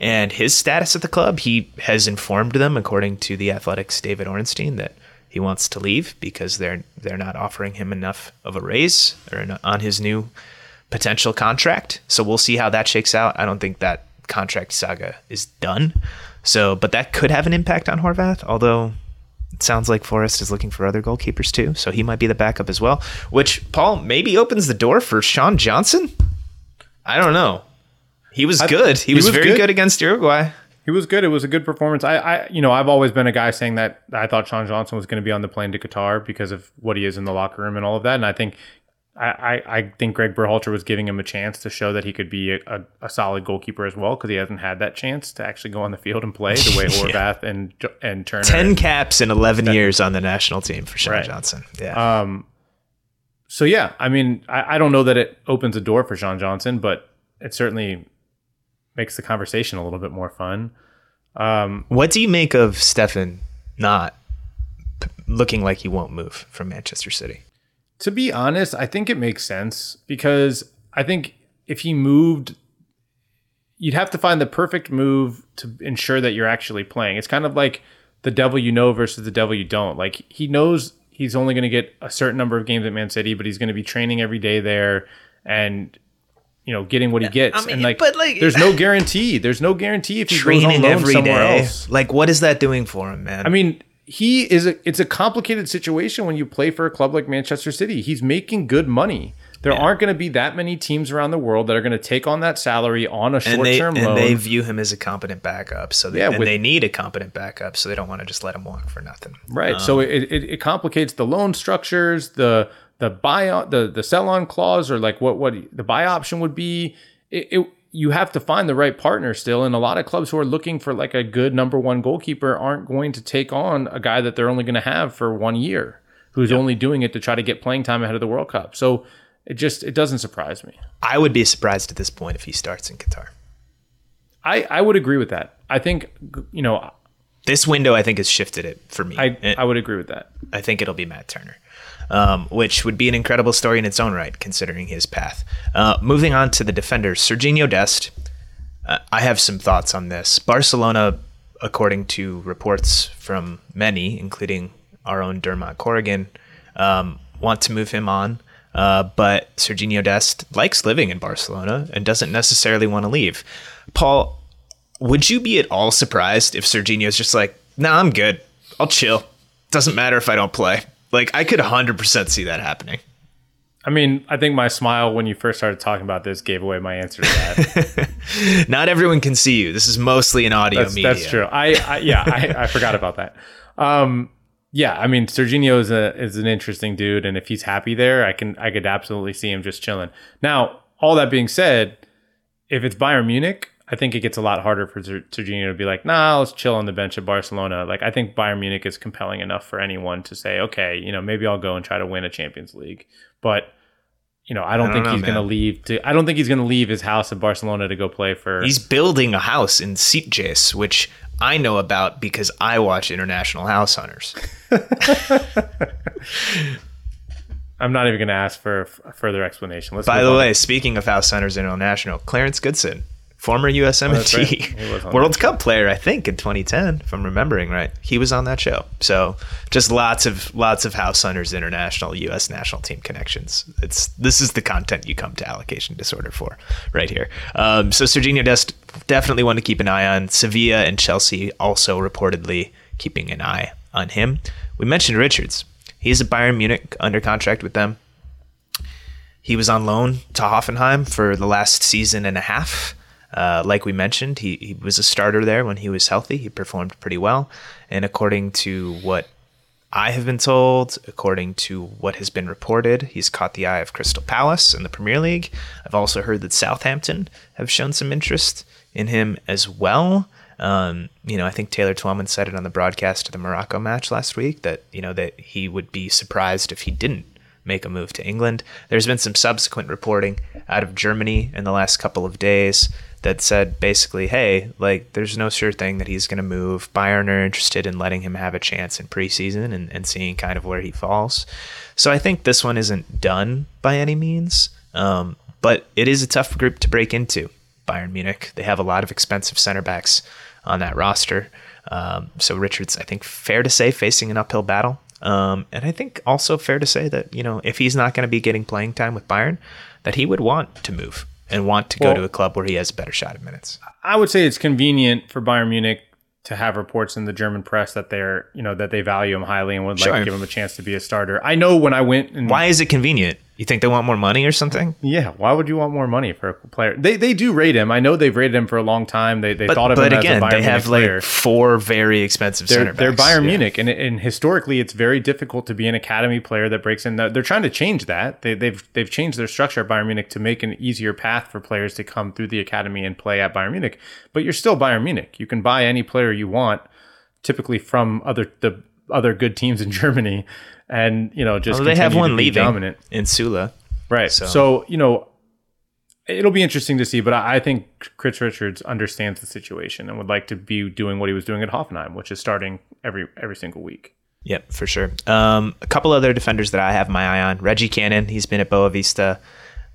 and his status at the club. He has informed them, according to The Athletic's David Orenstein, that he wants to leave because they're they're not offering him enough of a raise or on his new potential contract. So we'll see how that shakes out. I don't think that contract saga is done. So, but that could have an impact on Horvath, although it sounds like Forrest is looking for other goalkeepers too, so he might be the backup as well, which, Paul, maybe opens the door for Sean Johnson? I don't know. He was I, good. He, he was, was very good. good against Uruguay. He was good. It was a good performance. I, I, you know, I've always been a guy saying that I thought Sean Johnson was going to be on the plane to Qatar because of what he is in the locker room and all of that, and I think I, I think Greg Berhalter was giving him a chance to show that he could be a, a, a solid goalkeeper as well, because he hasn't had that chance to actually go on the field and play the way Horvath yeah. and and Turner. Ten and, caps in eleven that, years on the national team for Sean right. Johnson. Yeah. Um. So yeah, I mean, I, I don't know that it opens a door for Sean Johnson, but it certainly makes the conversation a little bit more fun. Um. What do you make of Stefan not looking like he won't move from Manchester City? To be honest, I think it makes sense, because I think if he moved, you'd have to find the perfect move to ensure that you're actually playing. It's kind of like the devil you know versus the devil you don't. Like, he knows he's only going to get a certain number of games at Man City, but he's going to be training every day there and, you know, getting what he gets. I mean, and like, but like, there's no guarantee. There's no guarantee if he goes on loan somewhere else. Like, what is that doing for him, man? I mean, He is a, it's a complicated situation when you play for a club like Manchester City. He's making good money. There yeah. aren't going to be that many teams around the world that are going to take on that salary on a short term loan. And they view him as a competent backup. So they, yeah, and with, they need a competent backup. So they don't want to just let him walk for nothing. Right. Um, so it, it it complicates the loan structures, the the buy the the sell on clause, or like what what the buy option would be. It. it You have to find the right partner still, and a lot of clubs who are looking for like a good number one goalkeeper aren't going to take on a guy that they're only going to have for one year, who's yep. only doing it to try to get playing time ahead of the World Cup. So it just it doesn't surprise me. I would be surprised at this point if he starts in Qatar. I, I would agree with that. I think, you know, this window I think has shifted it for me. I it, I would agree with that. I think it'll be Matt Turner. Um, which would be an incredible story in its own right, considering his path. Uh, moving on to the defenders, Sergiño Dest. Uh, I have some thoughts on this. Barcelona, according to reports from many, including our own Dermot Corrigan, um, want to move him on. Uh, but Sergiño Dest likes living in Barcelona and doesn't necessarily want to leave. Paul, would you be at all surprised if Serginho's just like, no, nah, I'm good. I'll chill. Doesn't matter if I don't play. Like, I could one hundred percent see that happening. I mean, I think my smile when you first started talking about this gave away my answer to that. Not everyone can see you. This is mostly an audio that's, media. That's true. I, I yeah, I, I forgot about that. Um, yeah, I mean, Sergiño is a is an interesting dude, and if he's happy there, I can I could absolutely see him just chilling. Now, all that being said, if it's Bayern Munich, I think it gets a lot harder for Sergiño to be like, nah, let's chill on the bench at Barcelona. Like, I think Bayern Munich is compelling enough for anyone to say, okay, you know, maybe I'll go and try to win a Champions League. But, you know, I don't, I don't think know, he's going to leave to, I don't think he's going to leave his house in Barcelona to go play for. He's building a house in Sitges, which I know about because I watch International House Hunters. I'm not even going to ask for a further explanation. Let's By the on. way, speaking of house centers international, Clarence Goodson, former U S M N T oh, right. World Cup player, I think, in twenty ten, if I'm remembering right. He was on that show. So just lots of lots of house centers international, U S national team connections. It's This is the content you come to Allocation Disorder for right here. Um, so Sergiño Dest, definitely one to keep an eye on. Sevilla and Chelsea also reportedly keeping an eye on him. We mentioned Richards. He's at Bayern Munich, under contract with them. He was on loan to Hoffenheim for the last season and a half. Uh, like we mentioned, he, he was a starter there when he was healthy. He performed pretty well. And according to what I have been told, according to what has been reported, he's caught the eye of Crystal Palace in the Premier League. I've also heard that Southampton have shown some interest in him as well. Um, you know, I think Taylor Twellman said it on the broadcast of the Morocco match last week that, you know, that he would be surprised if he didn't make a move to England. There's been some subsequent reporting out of Germany in the last couple of days that said basically, hey, like, there's no sure thing that he's going to move. Bayern are interested in letting him have a chance in preseason and, and seeing kind of where he falls. So I think this one isn't done by any means, um, but it is a tough group to break into. Bayern Munich. They have a lot of expensive center backs on that roster. Um, so Richards, I think, fair to say, facing an uphill battle. Um, and I think also fair to say that, you know, if he's not going to be getting playing time with Bayern, that he would want to move and want to well, go to a club where he has a better shot at minutes. I would say it's convenient for Bayern Munich to have reports in the German press that they're, you know, that they value him highly and would sure. like to give him a chance to be a starter. I know when I went and why is it convenient? You think they want more money or something? Yeah. Why would you want more money for a player? They they do rate him. I know they've rated him for a long time. They they but, thought of him again, as a Bayern Munich player. But again, they have player. like four very expensive they're, center backs. They're Bayern yeah. Munich, and and historically, it's very difficult to be an academy player that breaks in. They're trying to change that. They, they've they've changed their structure at Bayern Munich to make an easier path for players to come through the academy and play at Bayern Munich. But you're still Bayern Munich. You can buy any player you want, typically from other the other good teams in Germany. And, you know, just well, they have one leaving dominant. in Sula. Right. So. so, you know, it'll be interesting to see. But I, I think Chris Richards understands the situation and would like to be doing what he was doing at Hoffenheim, which is starting every every single week. Yep, for sure. Um, a couple other defenders that I have my eye on. Reggie Cannon. He's been at Boa Vista.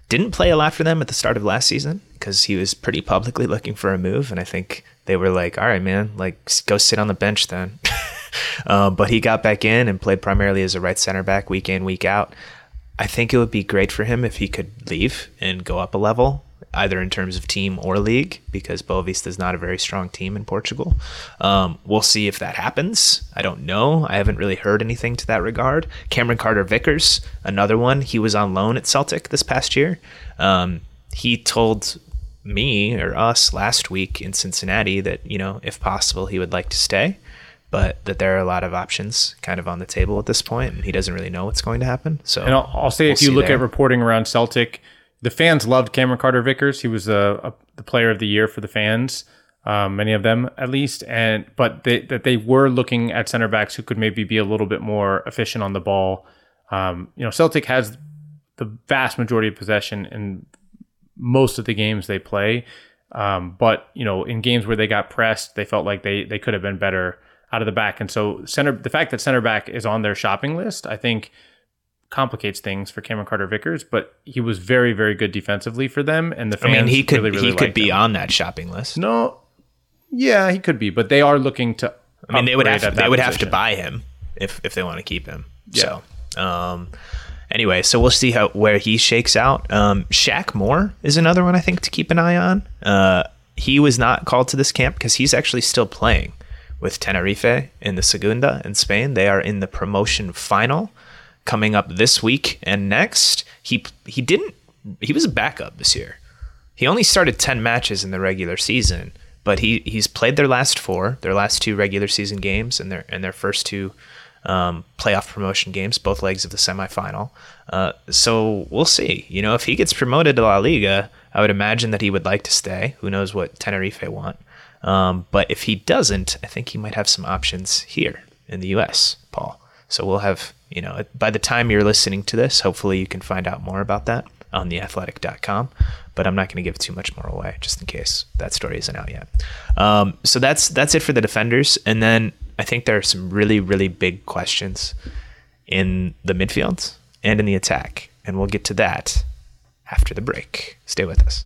Didn't play a lot for them at the start of last season because he was pretty publicly looking for a move. And I think they were like, all right, man, like, go sit on the bench then. Um, but he got back in and played primarily as a right center back week in, week out. I think it would be great for him if he could leave and go up a level, either in terms of team or league, because Boa Vista is not a very strong team in Portugal. Um, we'll see if that happens. I don't know. I haven't really heard anything to that regard. Cameron Carter-Vickers, another one. He was on loan at Celtic this past year. Um, he told me or us last week in Cincinnati that, you know, if possible, he would like to stay, but that there are a lot of options kind of on the table at this point, and he doesn't really know what's going to happen. So, and I'll, I'll say we'll if you look there. at reporting around Celtic, the fans loved Cameron Carter-Vickers. He was a, a, the player of the year for the fans, um, many of them at least, and but they, that they were looking at center backs who could maybe be a little bit more efficient on the ball. Um, you know, Celtic has the vast majority of possession in most of the games they play, um, but you know, in games where they got pressed, they felt like they they could have been better out of the back. And so center, the fact that center back is on their shopping list, I think complicates things for Cameron Carter-Vickers, but he was very, very good defensively for them. And the fans I mean, he could, really, really he could be him. on that shopping list. No. Yeah, he could be, but they are looking to, I mean, they would have, they would position. have to buy him if, if they want to keep him. Yeah. So, um, anyway, so we'll see how, where he shakes out. Um, Shaq Moore is another one I think to keep an eye on. Uh, he was not called to this camp because he's actually still playing with Tenerife in the Segunda in Spain. They are in the promotion final coming up this week and next. He he didn't he was a backup this year. He only started ten matches in the regular season, but he, he's played their last four, their last two regular season games and their and their first two um, playoff promotion games, both legs of the semifinal. Uh, so we'll see. You know, if he gets promoted to La Liga, I would imagine that he would like to stay. Who knows what Tenerife want? Um, but if he doesn't, I think he might have some options here in the U S, Paul. So we'll have, you know, by the time you're listening to this, hopefully you can find out more about that on the athletic dot com. But I'm not going to give too much more away just in case that story isn't out yet. Um, so that's that's it for the defenders. And then I think there are some really, really big questions in the midfield and in the attack. And we'll get to that after the break. Stay with us.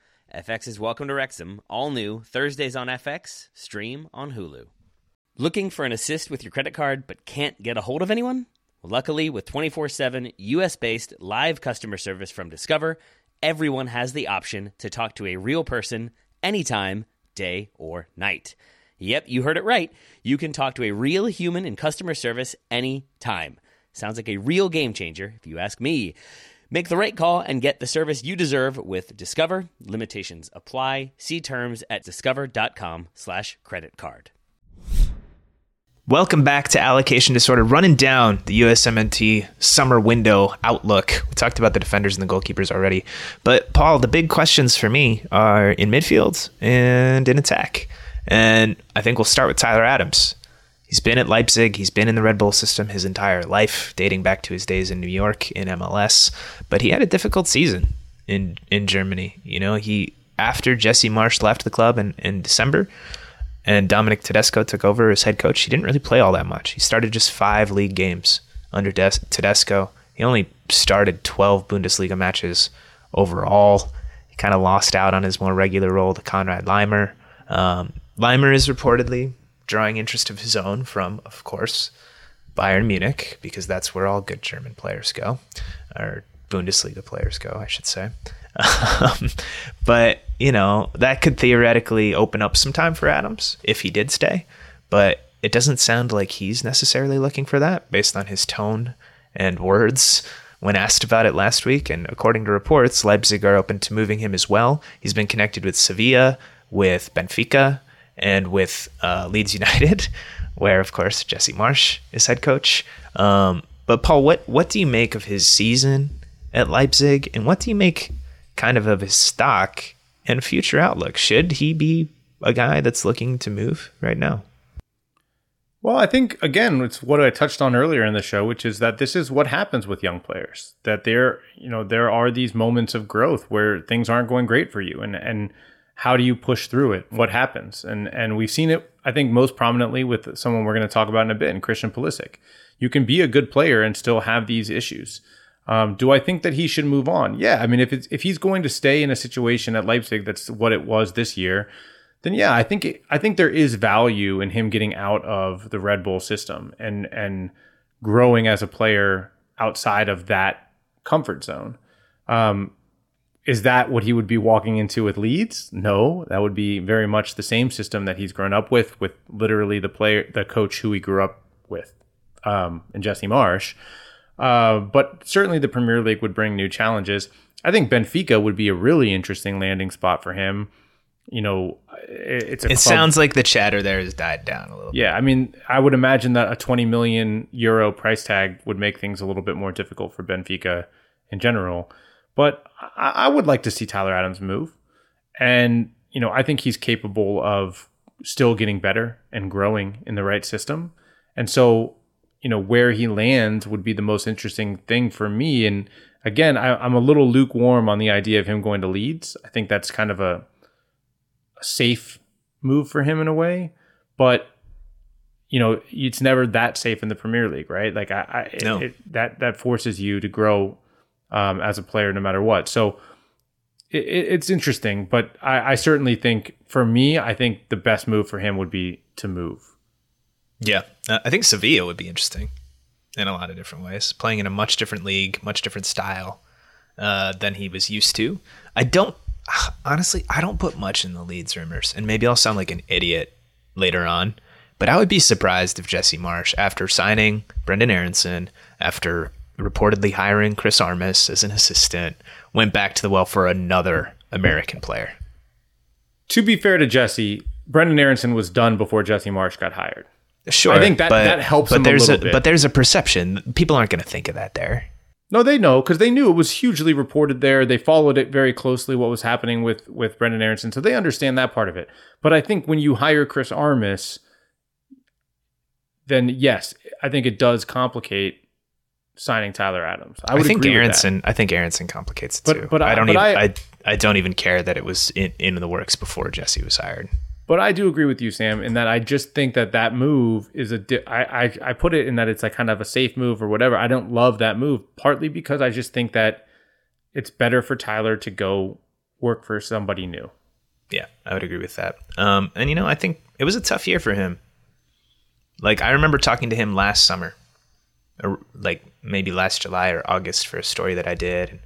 F X's Welcome to Wrexham, all new, Thursdays on F X, stream on Hulu. Looking for an assist with your credit card but can't get a hold of anyone? Well, luckily, with twenty-four seven U S-based live customer service from Discover, everyone has the option to talk to a real person anytime, day or night. Yep, you heard it right. You can talk to a real human in customer service anytime. Sounds like a real game changer, if you ask me. Make the right call and get the service you deserve with Discover. Limitations apply. See terms at discover.com slash credit card. Welcome back to Allocation Disorder, running down the U S M N T summer window outlook. We talked about the defenders and the goalkeepers already. But, Paul, the big questions for me are in midfield and in attack. And I think we'll start with Tyler Adams. He's been at Leipzig. He's been in the Red Bull system his entire life, dating back to his days in New York in M L S. But he had a difficult season in, in Germany. You know, he after Jesse Marsch left the club in, in December, and Dominic Tedesco took over as head coach, he didn't really play all that much. He started just five league games under Des- Tedesco. He only started twelve Bundesliga matches overall. He kind of lost out on his more regular role to Konrad Leimer. Um, Leimer is reportedly drawing interest of his own from, of course, Bayern Munich, because that's where all good German players go, or Bundesliga players go, I should say. Um, but, you know, that could theoretically open up some time for Adams if he did stay. But it doesn't sound like he's necessarily looking for that based on his tone and words when asked about it last week. And according to reports, Leipzig are open to moving him as well. He's been connected with Sevilla, with Benfica, and with uh, Leeds United, where, of course, Jesse Marsch is head coach. Um, but, Paul, what, what do you make of his season at Leipzig? And what do you make kind of of his stock and future outlook? Should he be a guy that's looking to move right now? Well, I think, again, it's what I touched on earlier in the show, which is that this is what happens with young players, that there, you know, there are these moments of growth where things aren't going great for you. And, and how do you push through it? What happens? And and we've seen it, I think, most prominently with someone we're going to talk about in a bit, in Christian Pulisic. You can be a good player and still have these issues. Um, do I think that he should move on? Yeah, I mean, if it's, if he's going to stay in a situation at Leipzig that's what it was this year, then yeah, I think it, I think there is value in him getting out of the Red Bull system and and growing as a player outside of that comfort zone. Um, Is that what he would be walking into with Leeds? No, that would be very much the same system that he's grown up with, with literally the player, the coach who he grew up with, um, and Jesse Marsch. Uh, but certainly the Premier League would bring new challenges. I think Benfica would be a really interesting landing spot for him. You know, it's a it club. Sounds like the chatter there has died down a little bit. Yeah, I mean, I would imagine that a twenty million euro price tag would make things a little bit more difficult for Benfica in general. But I would like to see Tyler Adams move. And, you know, I think he's capable of still getting better and growing in the right system. And so, you know, where he lands would be the most interesting thing for me. And again, I, I'm a little lukewarm on the idea of him going to Leeds. I think that's kind of a, a safe move for him in a way. But, you know, it's never that safe in the Premier League, right? Like, I, I no. it, it, that, that forces you to grow Um, as a player, no matter what. So it, it's interesting, but I, I certainly think for me, I think the best move for him would be to move. Yeah. Uh, I think Sevilla would be interesting in a lot of different ways, playing in a much different league, much different style uh, than he was used to. I don't, honestly, I don't put much in the Leeds rumors, and maybe I'll sound like an idiot later on, but I would be surprised if Jesse Marsch, after signing Brenden Aaronson, after reportedly hiring Chris Armas as an assistant, went back to the well for another American player. To be fair to Jesse, Brenden Aaronson was done before Jesse Marsch got hired. Sure. I think that, but, that helps but him there's a little a, bit. But there's a perception. People aren't going to think of that there. No, they know, because they knew it was hugely reported there. They followed it very closely, what was happening with, with Brenden Aaronson. So they understand that part of it. But I think when you hire Chris Armas, then yes, I think it does complicate signing Tyler Adams. I, would I think agree Aaronson. With that. I think Aaronson complicates it but, too. But I don't. But even, I, I I don't even care that it was in, in the works before Jesse was hired. But I do agree with you, Sam, in that I just think that that move is a. Di- I, I I put it in that it's like kind of a safe move or whatever. I don't love that move, partly because I just think that it's better for Tyler to go work for somebody new. Yeah, I would agree with that. Um, and you know, I think it was a tough year for him. Like, I remember talking to him last summer, or like maybe last July or August for a story that I did.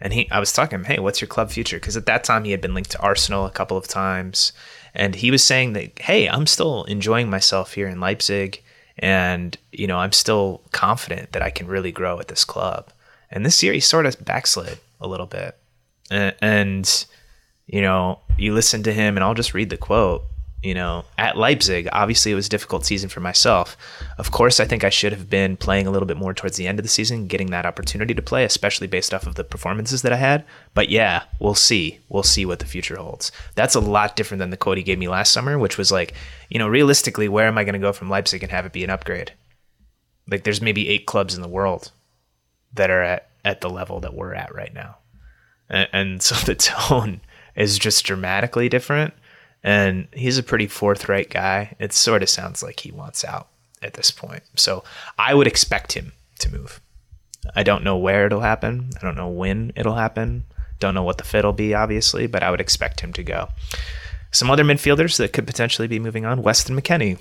And he, I was talking to him, hey, what's your club future? Because at that time he had been linked to Arsenal a couple of times. And he was saying that, hey, I'm still enjoying myself here in Leipzig. And, you know, I'm still confident that I can really grow at this club. And this year he sort of backslid a little bit. And, and you know, you listen to him, and I'll just read the quote. You know, at Leipzig, obviously it was a difficult season for myself. Of course, I think I should have been playing a little bit more towards the end of the season, getting that opportunity to play, especially based off of the performances that I had. But yeah, we'll see. We'll see what the future holds. That's a lot different than the quote he gave me last summer, which was like, you know, realistically, where am I going to go from Leipzig and have it be an upgrade? Like, there's maybe eight clubs in the world that are at, at the level that we're at right now. And, and so the tone is just dramatically different. And he's a pretty forthright guy. It sort of sounds like he wants out at this point. So I would expect him to move. I don't know where it'll happen. I don't know when it'll happen. Don't know what the fit'll be, obviously, but I would expect him to go. Some other midfielders that could potentially be moving on, Weston McKennie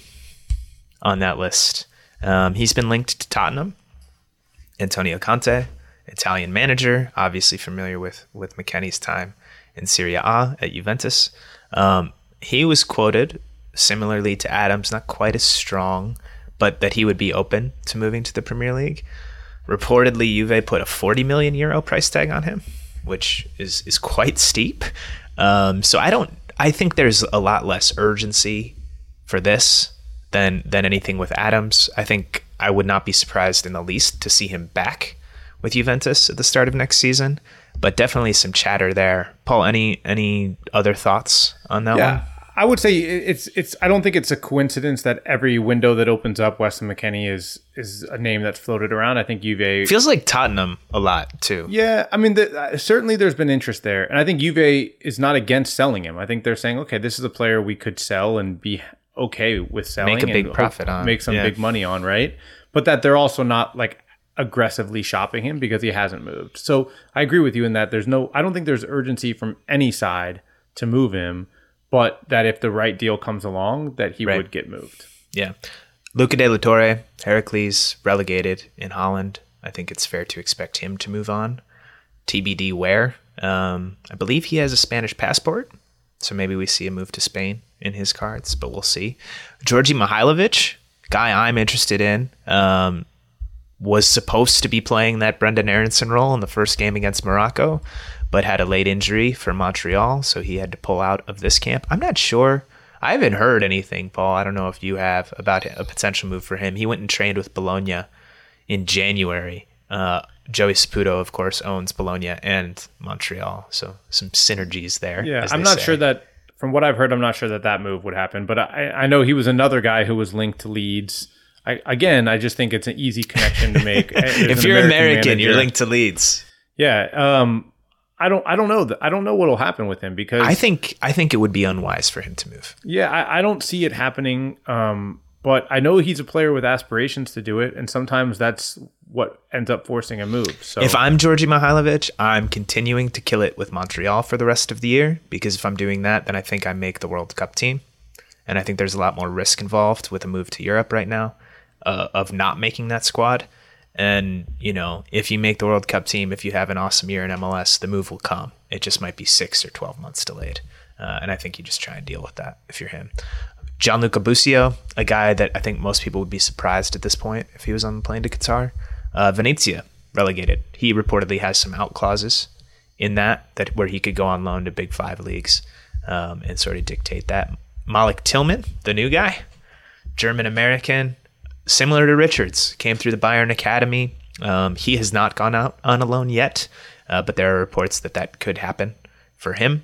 on that list. Um, he's been linked to Tottenham. Antonio Conte, Italian manager, obviously familiar with, with McKennie's time in Serie A at Juventus. Um, He was quoted similarly to Adams, not quite as strong, but that he would be open to moving to the Premier League. Reportedly, Juve put a forty million euro price tag on him, which is is quite steep. Um, so I don't. I think there's a lot less urgency for this than than anything with Adams. I think I would not be surprised in the least to see him back with Juventus at the start of next season. But definitely some chatter there. Paul, any any other thoughts on that yeah. one? I would say it's it's. I don't think it's a coincidence that every window that opens up, Weston McKennie is is a name that's floated around. I think Juve feels like Tottenham a lot too. Yeah, I mean, the, certainly there's been interest there, and I think Juve is not against selling him. I think they're saying, okay, this is a player we could sell and be okay with selling, make a big profit on, make some yeah. big money on, right? But that they're also not like aggressively shopping him because he hasn't moved. So I agree with you in that there's no. I don't think there's urgency from any side to move him. But that if the right deal comes along, that he right. would get moved. Yeah. Luca De La Torre, Heracles, relegated in Holland. I think it's fair to expect him to move on. T B D where? Um, I believe he has a Spanish passport, so maybe we see a move to Spain in his cards, but we'll see. Georgi Mihailovic, guy I'm interested in, um, was supposed to be playing that Brenden Aaronson role in the first game against Morocco, but had a late injury for Montreal, so he had to pull out of this camp. I'm not sure. I haven't heard anything, Paul. I don't know if you have, about a potential move for him. He went and trained with Bologna in January. Uh, Joey Saputo, of course, owns Bologna and Montreal, so some synergies there. Yeah, I'm not say. sure that, from what I've heard, I'm not sure that that move would happen, but I, I know he was another guy who was linked to Leeds. I, again, I just think it's an easy connection to make. If you're American, American you're linked to Leeds. Yeah, um... I don't. I don't know. I don't know what will happen with him because I think. I think it would be unwise for him to move. Yeah, I, I don't see it happening. Um, but I know he's a player with aspirations to do it, and sometimes that's what ends up forcing a move. So if I'm Georgi Mihailovic, I'm continuing to kill it with Montreal for the rest of the year because if I'm doing that, then I think I make the World Cup team, and I think there's a lot more risk involved with a move to Europe right now, uh, of not making that squad. And, you know, if you make the World Cup team, if you have an awesome year in M L S, the move will come. It just might be six or twelve months delayed. Uh, and I think you just try and deal with that if you're him. Gianluca Busio, a guy that I think most people would be surprised at this point if he was on the plane to Qatar. Uh, Venezia, relegated. He reportedly has some out clauses in that, that where he could go on loan to Big Five leagues um, and sort of dictate that. Malik Tillman, the new guy, German-American, similar to Richards, came through the Bayern Academy, Um, he has not gone out on a loan yet, uh, but there are reports that that could happen for him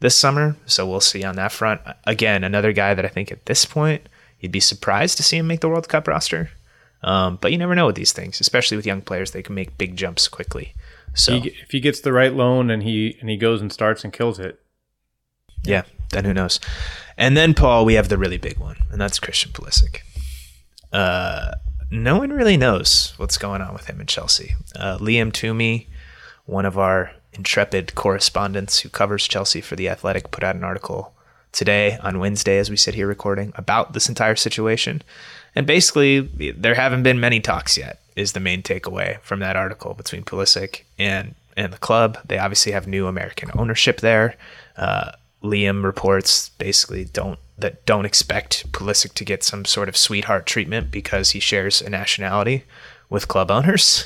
this summer. So we'll see on that front. Again, another guy that I think at this point, you'd be surprised to see him make the World Cup roster. Um, but you never know with these things, especially with young players. They can make big jumps quickly. So he, if he gets the right loan and he and he goes and starts and kills it. Yeah, then who knows? And then, Paul, we have the really big one, and that's Christian Pulisic. Uh, no one really knows what's going on with him in Chelsea. Uh, Liam Toomey, one of our intrepid correspondents who covers Chelsea for The Athletic, put out an article today on Wednesday as we sit here recording about this entire situation. And basically, there haven't been many talks yet is the main takeaway from that article between Pulisic and, and the club. They obviously have new American ownership there. Uh, Liam reports basically don't that don't expect Pulisic to get some sort of sweetheart treatment because he shares a nationality with club owners,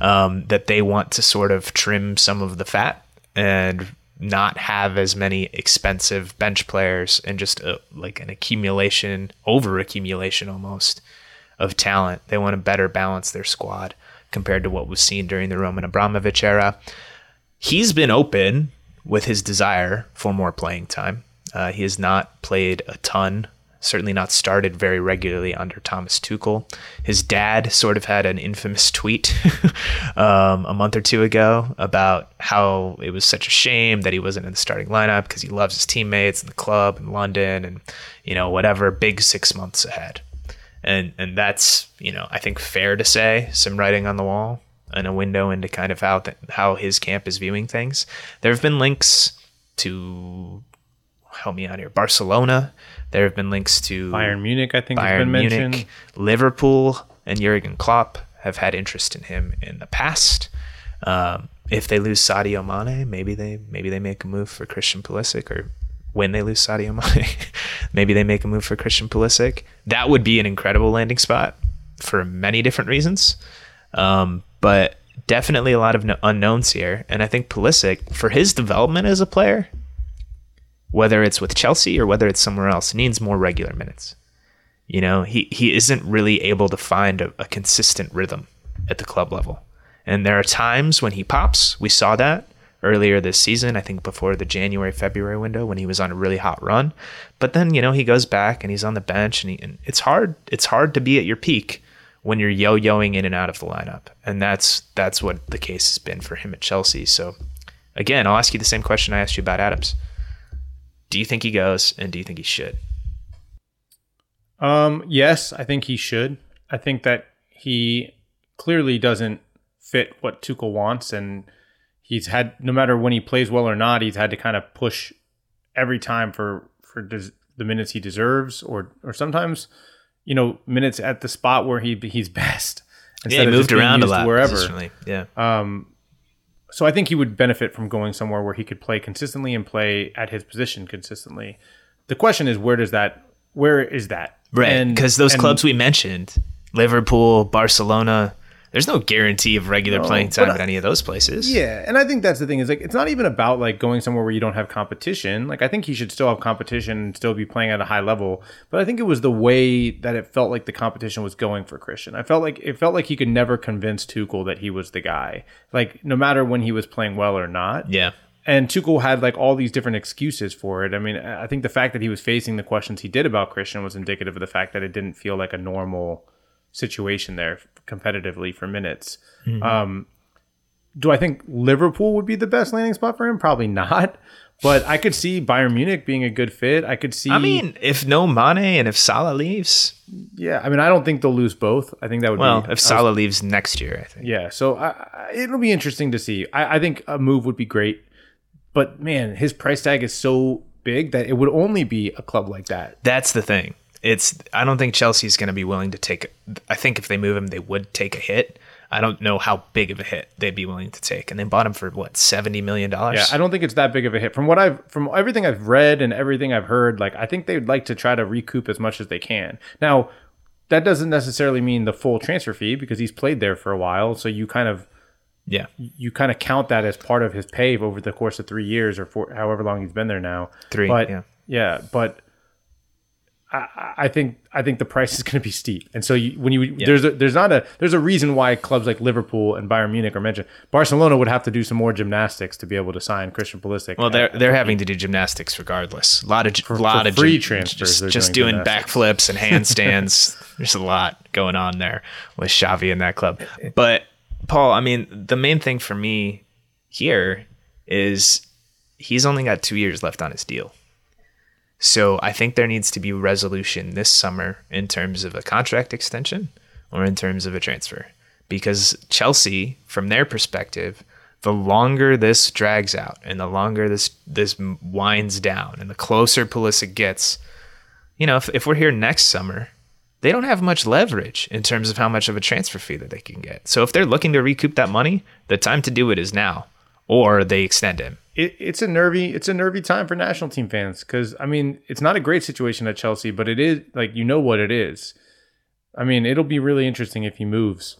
um, that they want to sort of trim some of the fat and not have as many expensive bench players and just a, like an accumulation, over accumulation almost, of talent. They want to better balance their squad compared to what was seen during the Roman Abramovich era. He's been open with his desire for more playing time. Uh, he has not played a ton, certainly not started very regularly under Thomas Tuchel. His dad sort of had an infamous tweet um, a month or two ago about how it was such a shame that he wasn't in the starting lineup because he loves his teammates and the club and London and, you know, whatever, big six months ahead. And and that's, you know, I think fair to say, some writing on the wall and a window into kind of how th- how his camp is viewing things. There have been links to, help me out here, Barcelona. There have been links to Bayern Munich, I think Bayern has been Munich, mentioned. Liverpool and Jurgen Klopp have had interest in him in the past. Um, if they lose Sadio Mane, maybe they maybe they make a move for Christian Pulisic, or when they lose Sadio Mane, maybe they make a move for Christian Pulisic. That would be an incredible landing spot for many different reasons. Um, but definitely a lot of no- unknowns here. And I think Pulisic, for his development as a player, whether it's with Chelsea or whether it's somewhere else, needs more regular minutes. You know, he, he isn't really able to find a, a consistent rhythm at the club level. And there are times when he pops. We saw that earlier this season, I think before the January, February window when he was on a really hot run. But then, you know, he goes back and he's on the bench, and, he, and it's hard. It's hard to be at your peak when you're yo-yoing in and out of the lineup. And that's that's what the case has been for him at Chelsea. So, again, I'll ask you the same question I asked you about Adams. Do you think he goes, and do you think he should? Um, yes, I think he should. I think that he clearly doesn't fit what Tuchel wants, and he's had, no matter when he plays well or not, he's had to kind of push every time for, for des- the minutes he deserves, or or sometimes, you know, minutes at the spot where he he's best. Yeah, he moved around a lot. Wherever. Yeah. Um, so I think he would benefit from going somewhere where he could play consistently and play at his position consistently. The question is, where does that, where is that? Right, because those and, clubs we mentioned, Liverpool, Barcelona, there's no guarantee of regular no, playing time I, at any of those places. Yeah, and I think that's the thing, is like, it's not even about like going somewhere where you don't have competition. Like, I think he should still have competition and still be playing at a high level. But I think it was the way that it felt like the competition was going for Christian. I felt like it felt like he could never convince Tuchel that he was the guy, like no matter when he was playing well or not. Yeah. And Tuchel had like all these different excuses for it. I mean, I think the fact that he was facing the questions he did about Christian was indicative of the fact that it didn't feel like a normal situation there competitively for minutes. Mm-hmm. Um, do I think Liverpool would be the best landing spot for him? Probably not. But I could see Bayern Munich being a good fit. I could see... I mean, if no Mane and if Salah leaves... Yeah, I mean, I don't think they'll lose both. I think that would well, be... Well, if Salah was, leaves next year, I think. Yeah, so I, I, it'll be interesting to see. I, I think a move would be great. But, man, his price tag is so big that it would only be a club like that. That's the thing. It's. I don't think Chelsea's going to be willing to take... I think if they move him, they would take a hit. I don't know how big of a hit they'd be willing to take. And they bought him for, what, seventy million dollars? Yeah, I don't think it's that big of a hit. From what I've, from everything I've read and everything I've heard, like, I think they'd like to try to recoup as much as they can. Now, that doesn't necessarily mean the full transfer fee, because he's played there for a while. So you kind of... Yeah, you kind of count that as part of his pay over the course of three years or four, however long he's been there now. Three, but, yeah. Yeah, but... I, I think I think the price is going to be steep, and so you, when you yeah. there's a, there's not a there's a reason why clubs like Liverpool and Bayern Munich are mentioned. Barcelona would have to do some more gymnastics to be able to sign Christian Pulisic. Well, they're at, they're at having to do gymnastics regardless. A lot of for, lot for of free gi- transfers, just, just doing, doing backflips and handstands. There's a lot going on there with Xavi and that club. But Paul, I mean, the main thing for me here is he's only got two years left on his deal. So I think there needs to be resolution this summer in terms of a contract extension or in terms of a transfer. Because Chelsea, from their perspective, the longer this drags out and the longer this this winds down and the closer Pulisic gets, you know, if, if we're here next summer, they don't have much leverage in terms of how much of a transfer fee that they can get. So if they're looking to recoup that money, the time to do it is now, or they extend him. It, it's a nervy, it's a nervy time for national team fans because I mean it's not a great situation at Chelsea, but it is like you know what it is. I mean it'll be really interesting if he moves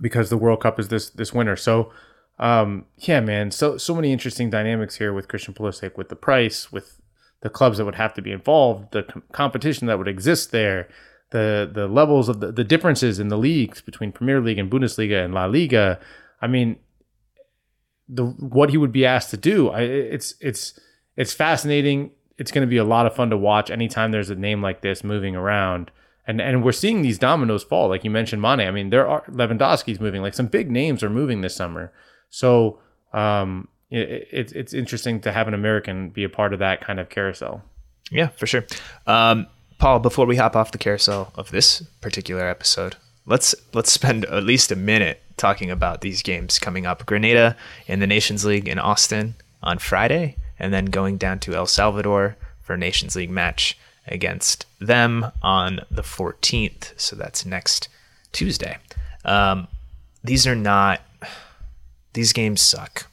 because the World Cup is this this winter. So um, yeah, man, so so many interesting dynamics here with Christian Pulisic, with the price, with the clubs that would have to be involved, the com- competition that would exist there, the the levels of the, the differences in the leagues between Premier League and Bundesliga and La Liga. I mean. The what he would be asked to do, I, it's it's it's fascinating. It's going to be a lot of fun to watch anytime there's a name like this moving around, and and we're seeing these dominoes fall. Like you mentioned, Mane. I mean, there are Lewandowski's moving. Like some big names are moving this summer. So um, it, it's it's interesting to have an American be a part of that kind of carousel. Yeah, for sure. Um, Paul, before we hop off the carousel of this particular episode, let's let's spend at least a minute talking about these games coming up. Grenada in the Nations League in Austin on Friday, and then going down to El Salvador for a Nations League match against them on the fourteenth. So that's next Tuesday. Um, these are not, these games suck.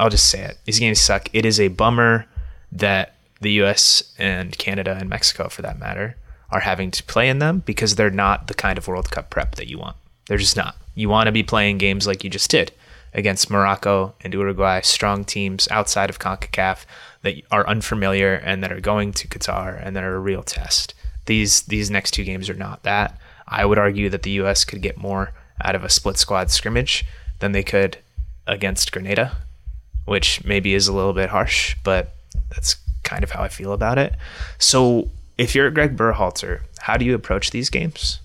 I'll just say it. These games suck. It is a bummer that the U S and Canada and Mexico, for that matter, are having to play in them because they're not the kind of World Cup prep that you want. They're just not. You want to be playing games like you just did against Morocco and Uruguay, strong teams outside of CONCACAF that are unfamiliar and that are going to Qatar and that are a real test. These these next two games are not that. I would argue that the U S could get more out of a split squad scrimmage than they could against Grenada, which maybe is a little bit harsh, but that's kind of how I feel about it. So if you're Greg Berhalter, how do you approach these games?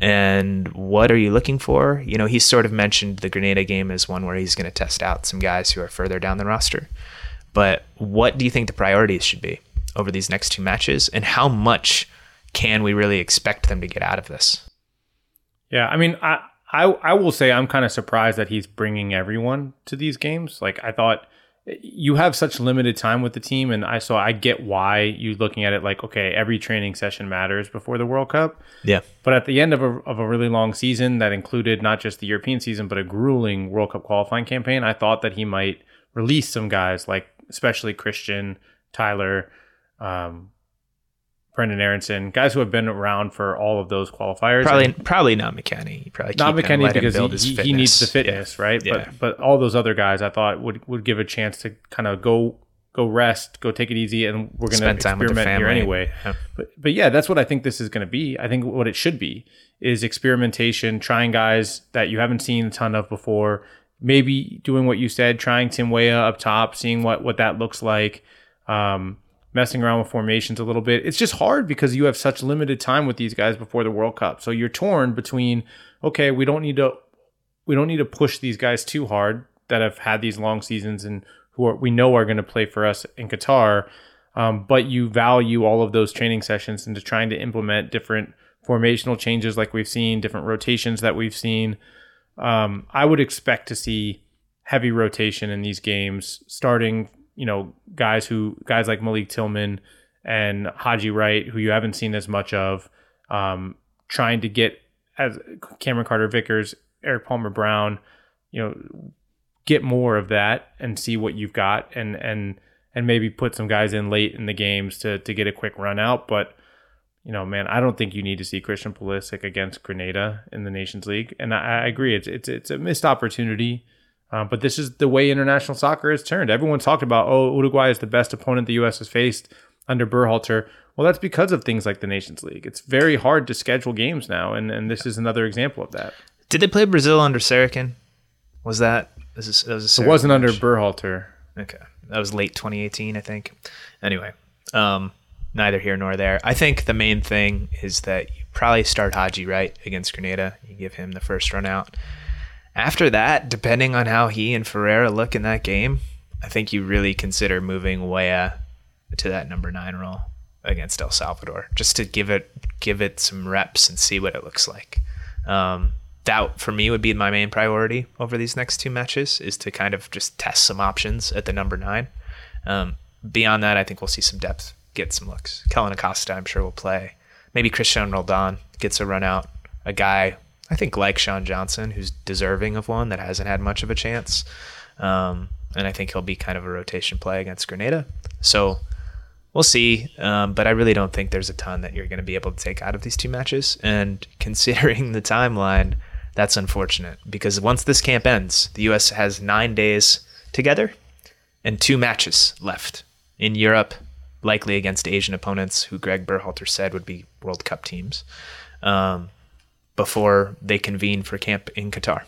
And what are you looking for? You know, he's sort of mentioned the Grenada game as one where he's going to test out some guys who are further down the roster. But what do you think the priorities should be over these next two matches? And how much can we really expect them to get out of this? Yeah, I mean, I I, I will say I'm kind of surprised that he's bringing everyone to these games. Like, I thought you have such limited time with the team. And I so I get why you're looking at it like, okay, every training session matters before the World Cup. Yeah. But at the end of a of a really long season that included not just the European season, but a grueling World Cup qualifying campaign, I thought that he might release some guys like especially Christian, Tyler, um, Brenden Aaronson, guys who have been around for all of those qualifiers. Probably and, probably not McKennie. Probably not McKennie because he, he needs the fitness, yeah. right? Yeah. But but all those other guys I thought would, would give a chance to kind of go go rest, go take it easy, and we're going to experiment here anyway. Yeah. But but yeah, that's what I think this is going to be. I think what it should be is experimentation, trying guys that you haven't seen a ton of before, maybe doing what you said, trying Tim Weah up top, seeing what, what that looks like. Um messing around with formations a little bit. It's just hard because you have such limited time with these guys before the World Cup. So you're torn between, okay, we don't need to we don't need to push these guys too hard that have had these long seasons and who are, we know are going to play for us in Qatar, um, but you value all of those training sessions into trying to implement different formational changes like we've seen, different rotations that we've seen. Um, I would expect to see heavy rotation in these games starting you know, guys who guys like Malik Tillman and Haji Wright, who you haven't seen as much of, um, trying to get as Cameron Carter-Vickers, Eric Palmer Brown, you know, get more of that and see what you've got and and and maybe put some guys in late in the games to to get a quick run out. But, you know, man, I don't think you need to see Christian Pulisic against Grenada in the Nations League. And I, I agree, it's it's it's a missed opportunity. Uh, but this is the way international soccer is turned. Everyone talked about, oh, Uruguay is the best opponent the U S has faced under Berhalter. Well, that's because of things like the Nations League. It's very hard to schedule games now, and, and this is another example of that. Did they play Brazil under Sarakin? Was that? Was this, that was a Sarakin it wasn't match. Under Berhalter. Okay. That was late twenty eighteen, I think. Anyway, um, neither here nor there. I think the main thing is that you probably start Haji Wright against Grenada. You give him the first run out. After that, depending on how he and Ferreira look in that game, I think you really consider moving Weah to that number nine role against El Salvador, just to give it give it some reps and see what it looks like. Um, that, for me, would be my main priority over these next two matches, is to kind of just test some options at the number nine. Um, beyond that, I think we'll see some depth, get some looks. Kellen Acosta, I'm sure, will play. Maybe Christian Roldan gets a run out, a guy, I think, like Sean Johnson, who's deserving of one, that hasn't had much of a chance. Um, and I think he'll be kind of a rotation play against Grenada. So we'll see, um, but I really don't think there's a ton that you're going to be able to take out of these two matches. And considering the timeline, that's unfortunate, because once this camp ends, the U S has nine days together and two matches left in Europe, likely against Asian opponents who Greg Berhalter said would be World Cup teams, um, before they convene for camp in Qatar.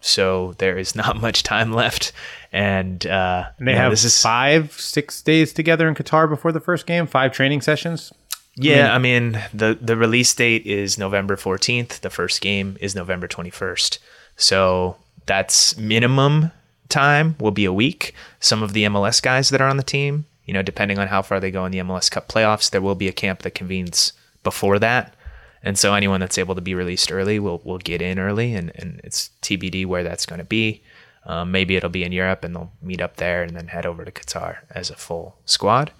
So there is not much time left, and, uh, and they you know, have this is, five, six days together in Qatar before the first game, five training sessions. Yeah, I mean, I mean the the release date is November fourteenth. The first game is November twenty-first. So that's minimum time will be a week. Some of the M L S guys that are on the team, you know, depending on how far they go in the M L S Cup playoffs, there will be a camp that convenes before that. And so anyone that's able to be released early will will get in early, and, and it's T B D where that's going to be. Um, maybe it'll be in Europe, and they'll meet up there and then head over to Qatar as a full squad.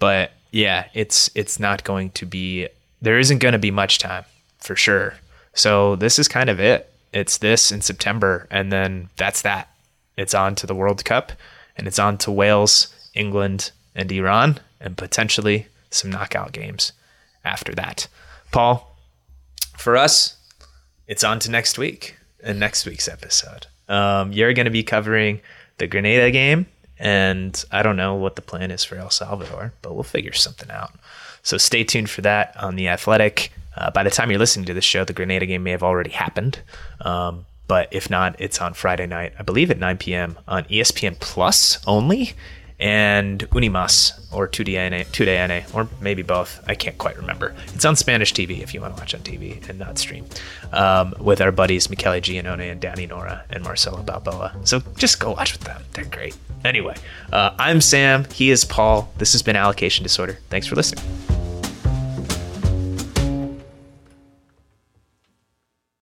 But yeah, it's it's not going to be there isn't going to be much time for sure. So this is kind of it. It's this in September, and then that's that. It's on to the World Cup, and it's on to Wales, England, and Iran, and potentially some knockout games after that. Paul, for us, it's on to next week and next week's episode. Um, you're going to be covering the Grenada game, and I don't know what the plan is for El Salvador, but we'll figure something out. So stay tuned for that on The Athletic. Uh, by the time you're listening to this show, the Grenada game may have already happened. Um, but if not, it's on Friday night, I believe at nine p.m. on E S P N Plus only, and Unimas or two D N A, two D N A, or maybe both. I can't quite remember. It's on Spanish T V if you want to watch on T V and not stream, um, with our buddies Michele Giannone and Danny Nora and Marcelo Balboa. So just go watch with them. They're great. Anyway, uh, I'm Sam. He is Paul. This has been Allocation Disorder. Thanks for listening.